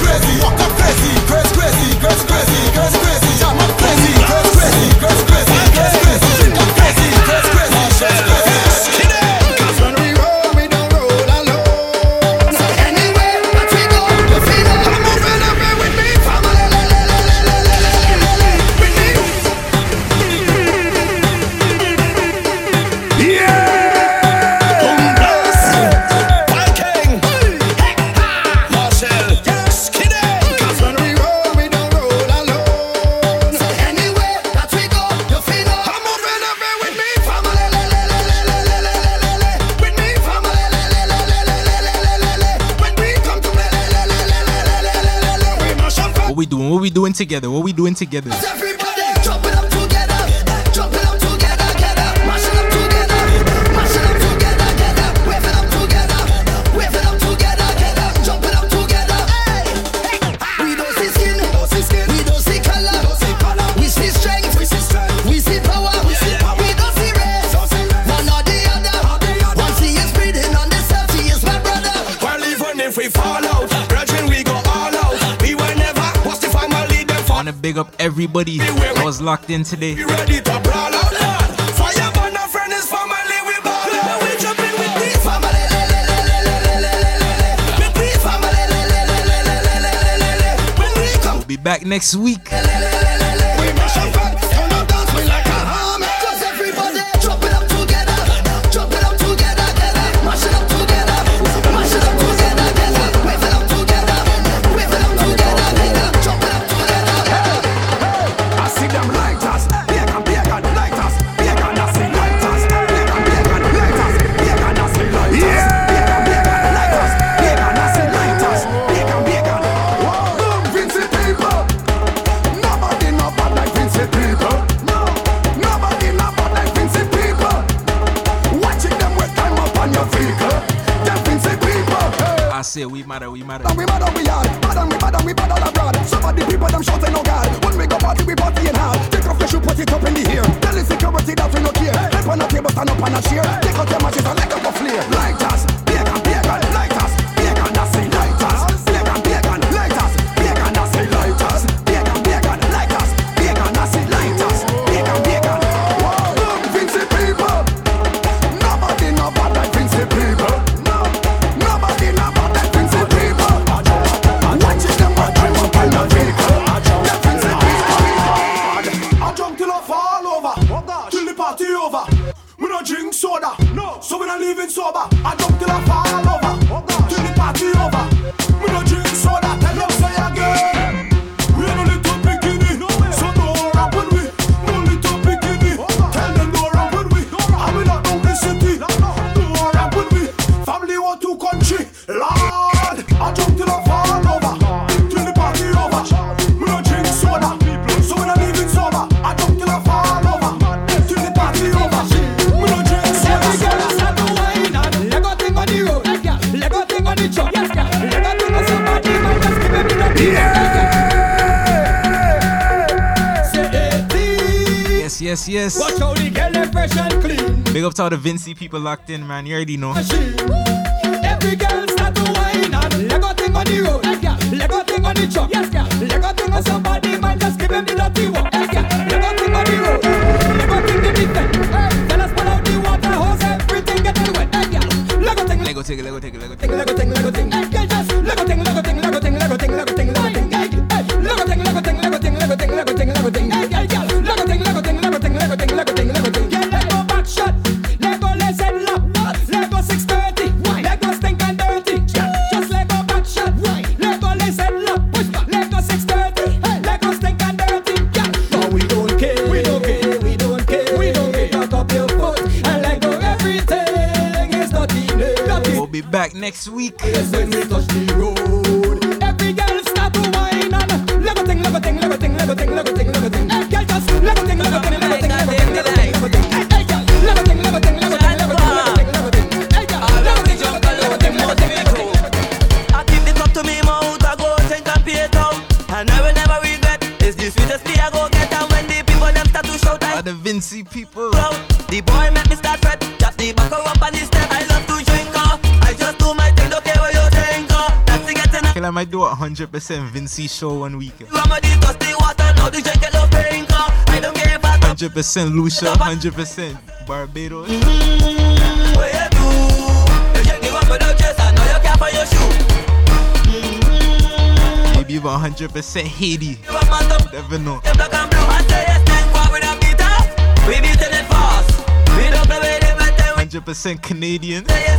crazy. Walk up crazy. Press crazy. Jam up crazy. Press crazy. What we doing together? Big up everybody that was locked in today. You ready to brawl out loud? Fire burn a friend is family, we ball out. Now we jumping with this family. With this family. When we come, we'll be back next week. We mash up back, turn up dance, we like a hammer. Cause everybody drop it up together. Mash it up together. We matter. And we mad abroad. Some of the people them shouting no God. When we go party, we party in hard. Take off your shoe, put it up in the air. Tell the security that we no care. Help on the table, stand up on a chair. Take out your matches and let them go flare. Like us, big and like us. Yes. Watch how the girl is fresh and clean. Big up to all the Vinci people locked in, man. You already know. Every girl start to whine and leg out thing on the road. Yes, girl. Leg out thing on the truck. Yes, girl. Leg out thing on somebody, man. Just give him the dirty walk. Yes, girl. Leg out thing on the road. Leg out thing the defense. Tell us pull out the water hose. Everything getting wet. Yes, girl. Leg out thing. Leg out thing. Leg out thing. Leg out thing. Yes, girl. Just leg out thing. Leg out thing. Leg out thing. Leg out thing. Leg out thing. Leg out thing. Leg out thing. Leg out thing. Leg out thing. Leg out thing. Leg out thing. Leg out thing. Yes, girl. Back next week. Yes, when we touch the road, every girl start to whine and Lego thing. Girl just Lego thing. fancy people. The boy make me start fret, chop the buckle up on the step. I love to drink, I just do my thing, don't care what you think. That's to get enough. Okay, I might do a 100% Vinci show one weekend. 100% Lucia, 100% Barbados. Maybe even 100% Haiti. Never know. We beat it fast. We don't play with them at them. 100% Canadian. Nah. We beat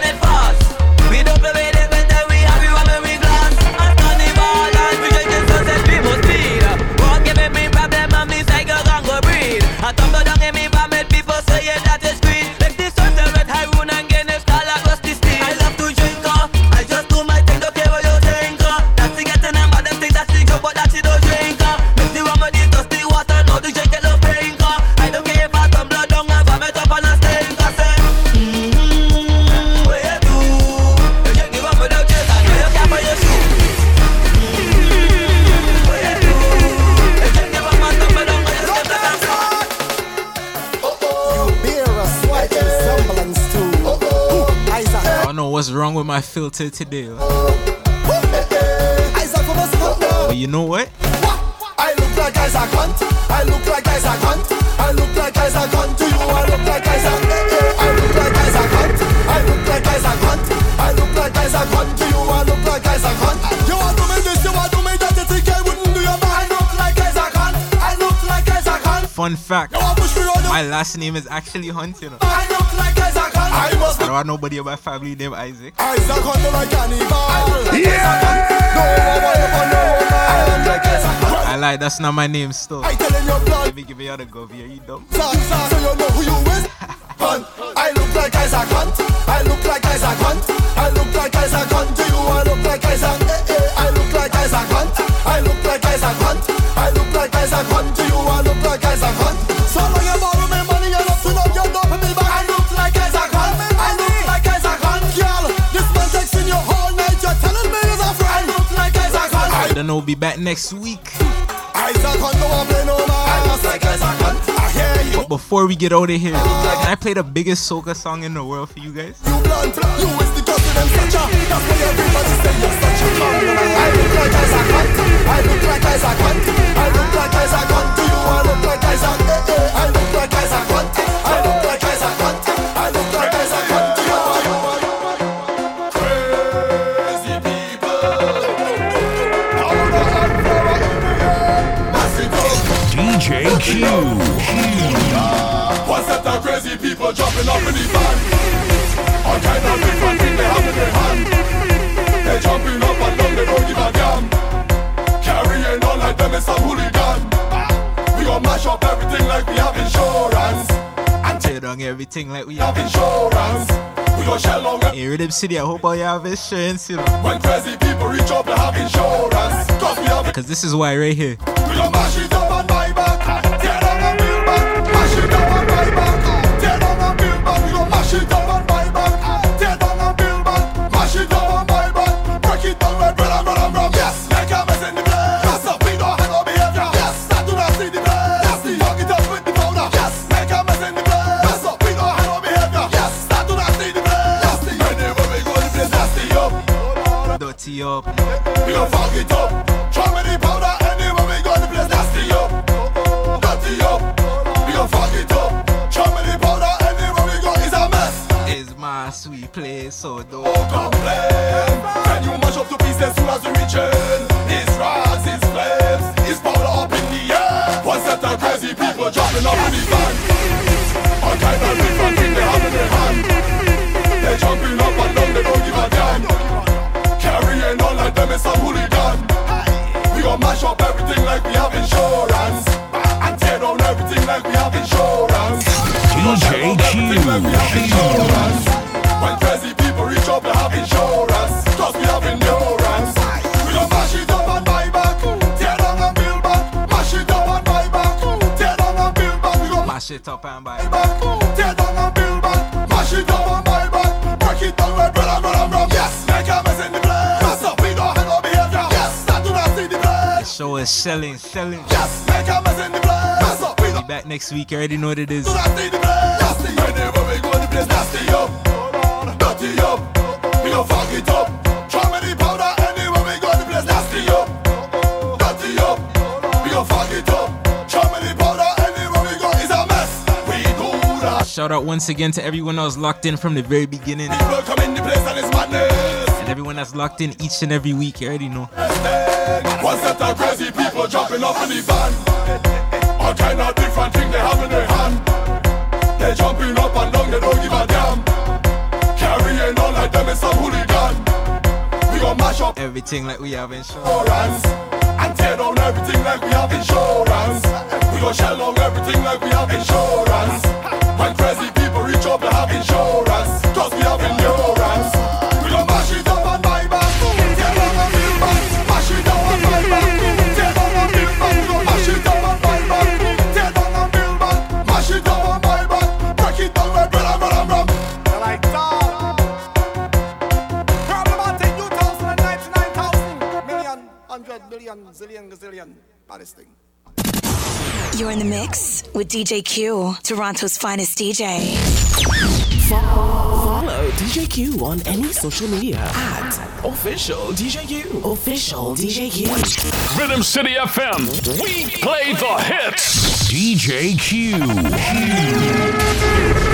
it fast. We don't play with them at them. We have you when we glance. I'm standing ball and we just get success. We must speed. Won't give me problem and me cycle can't go breathe. I talk to them in my mad people say it that is green. Like this one, the red high run and get a stall across the street. I love to drink up. I just do my thing, don't care what you think up. That's the getting and bad things, that's the job, but that's the don't drink up. Make the woman this dusty. I don't care about some blood, don't have a up on a stake. I said, what you do? You just give up without chest, I know you care for your shoe. What you do? You just give up my stuff, I don't care for your stuff. You bear a slight resemblance to Isaac. I don't know what's wrong with my filter today. But you know what? I look like Isaac Hunt. I look like Isaac Hunt. I look like Isaac Hunt to you. I look like Isaac. I look like Isaac Hunt. I look like Isaac Hunt. I look like Isaac Hunt to you. I look like Isaac Hunt. You want to make this? You want to make that? You think I wouldn't do your man? I look like Isaac Hunt. I look like Isaac Hunt. Fun fact: my last name is actually Hunt. You know. I look like Isaac Hunt. I don't have nobody in my family named Isaac. Isaac Hunt like cannibal. Yeah. No, I look like Isaac Hunt. I lie, that's not my name still. Give me other gov here, you dumb. I look like Isaac Hunt. I look like Isaac Hunt. I look like Isaac Hunt to you. I look like Isaac. I look like Isaac Hunt. I look like Isaac Hunt. I look like Isaac Hunt to you. I look like Isaac Hunt. So long you borrow my money, you love to know you're dumping me back. I look like Isaac Hunt. I look like Isaac Hunt, girl. This man texting you all night, you're telling me it's a friend. I look like Isaac Hunt. I don't know, we'll be back next week. But before we get out of here, can I play the biggest soca song in the world for you guys? Q. What's that the crazy people jumping up in the van? All kind of different things they have in their hand. They're jumping up and down, they don't give a damn. Carrying on like them is a hooligan. We gon' mash up everything like we have insurance. And tear down everything like we have insurance. We gon' shell on it. In Rhythm City, I hope all you have insurance, you know. When crazy people reach up, they have insurance. Cause we have it. Cause this is why right here. We gon' mash it up and buy back. Mash it down on my back, tear down on Bill back. Mash it down on my back, break it down right, run. Yes, like a mess in the place. That's a big dog and all behavior. Yes, I do not see the place. That's the fuck it up with the powder. Yes, like a mess in the place. That's a big dog and all behavior. Yes, I do not see the place. That's the anywhere we go to place. That's the up, dirty up. We gon' fuck it up. Try me the powder anywhere we go to place. That's the up, dirty up. We gon' fuck it up. Try me the powder. We play so don't complain. Can you mash up to pieces soon as we reach in? It's rise, it's flames, it's power up in the air. What's that the crazy people jumping up in the van? All kind of different things they have in their hand. They're jumping up and down, they don't give a damn. Carrying on like them is a hooligan. We gon' mash up everything like we have insurance. And tear down everything like we have insurance. DJ Q. When crazy people reach up, they have insurance. Cause we have endurance. We don't mash it up and buy back. Tear down and build back. Mash it up and buy back. Tear down and build back. We don't mash it up and buy back. Tear down and build back. Mash it up and buy back. Break it down right, run. Yes, make a mess in the place. Mess up, we don't have no behavior. Yes, I do not see the place. The show is selling. Just make a mess in the place. We'll be back next week. You already know what it is. We gon' fuck it up. Try many powder anywhere we go to place. Nasty up, dirty up. We gon' fuck it up. Try many powder anywhere we go. It's a mess. We do that. Shout out once again to everyone that was locked in from the very beginning. People come in the place and it's madness. And everyone that's locked in each and every week, you already know. One set of crazy people jumping off in the van. All kind of different things they have in their hand. They jumping up and down, they don't give a damn. Carrying on like them is some hooligan. We gon' mash up everything like we have insurance. And tear down everything like we have insurance. We gon' shell down everything like we have insurance. When crazy people reach up, they have insurance. Cause we have endurance. We gon' mash it up and buy back. Tear down and build back. Mash it down and buy back. Tear down and build back. We gon' mash it down and buy back. Tear down and build back. Mash it down and buy back. Break it down and build and run and run. Like that. You're in the mix with DJ Q, Toronto's finest DJ. Follow DJ Q on any social media at Official DJ Q. Official DJ Q. Rhythm City FM. We play the hits. DJ Q.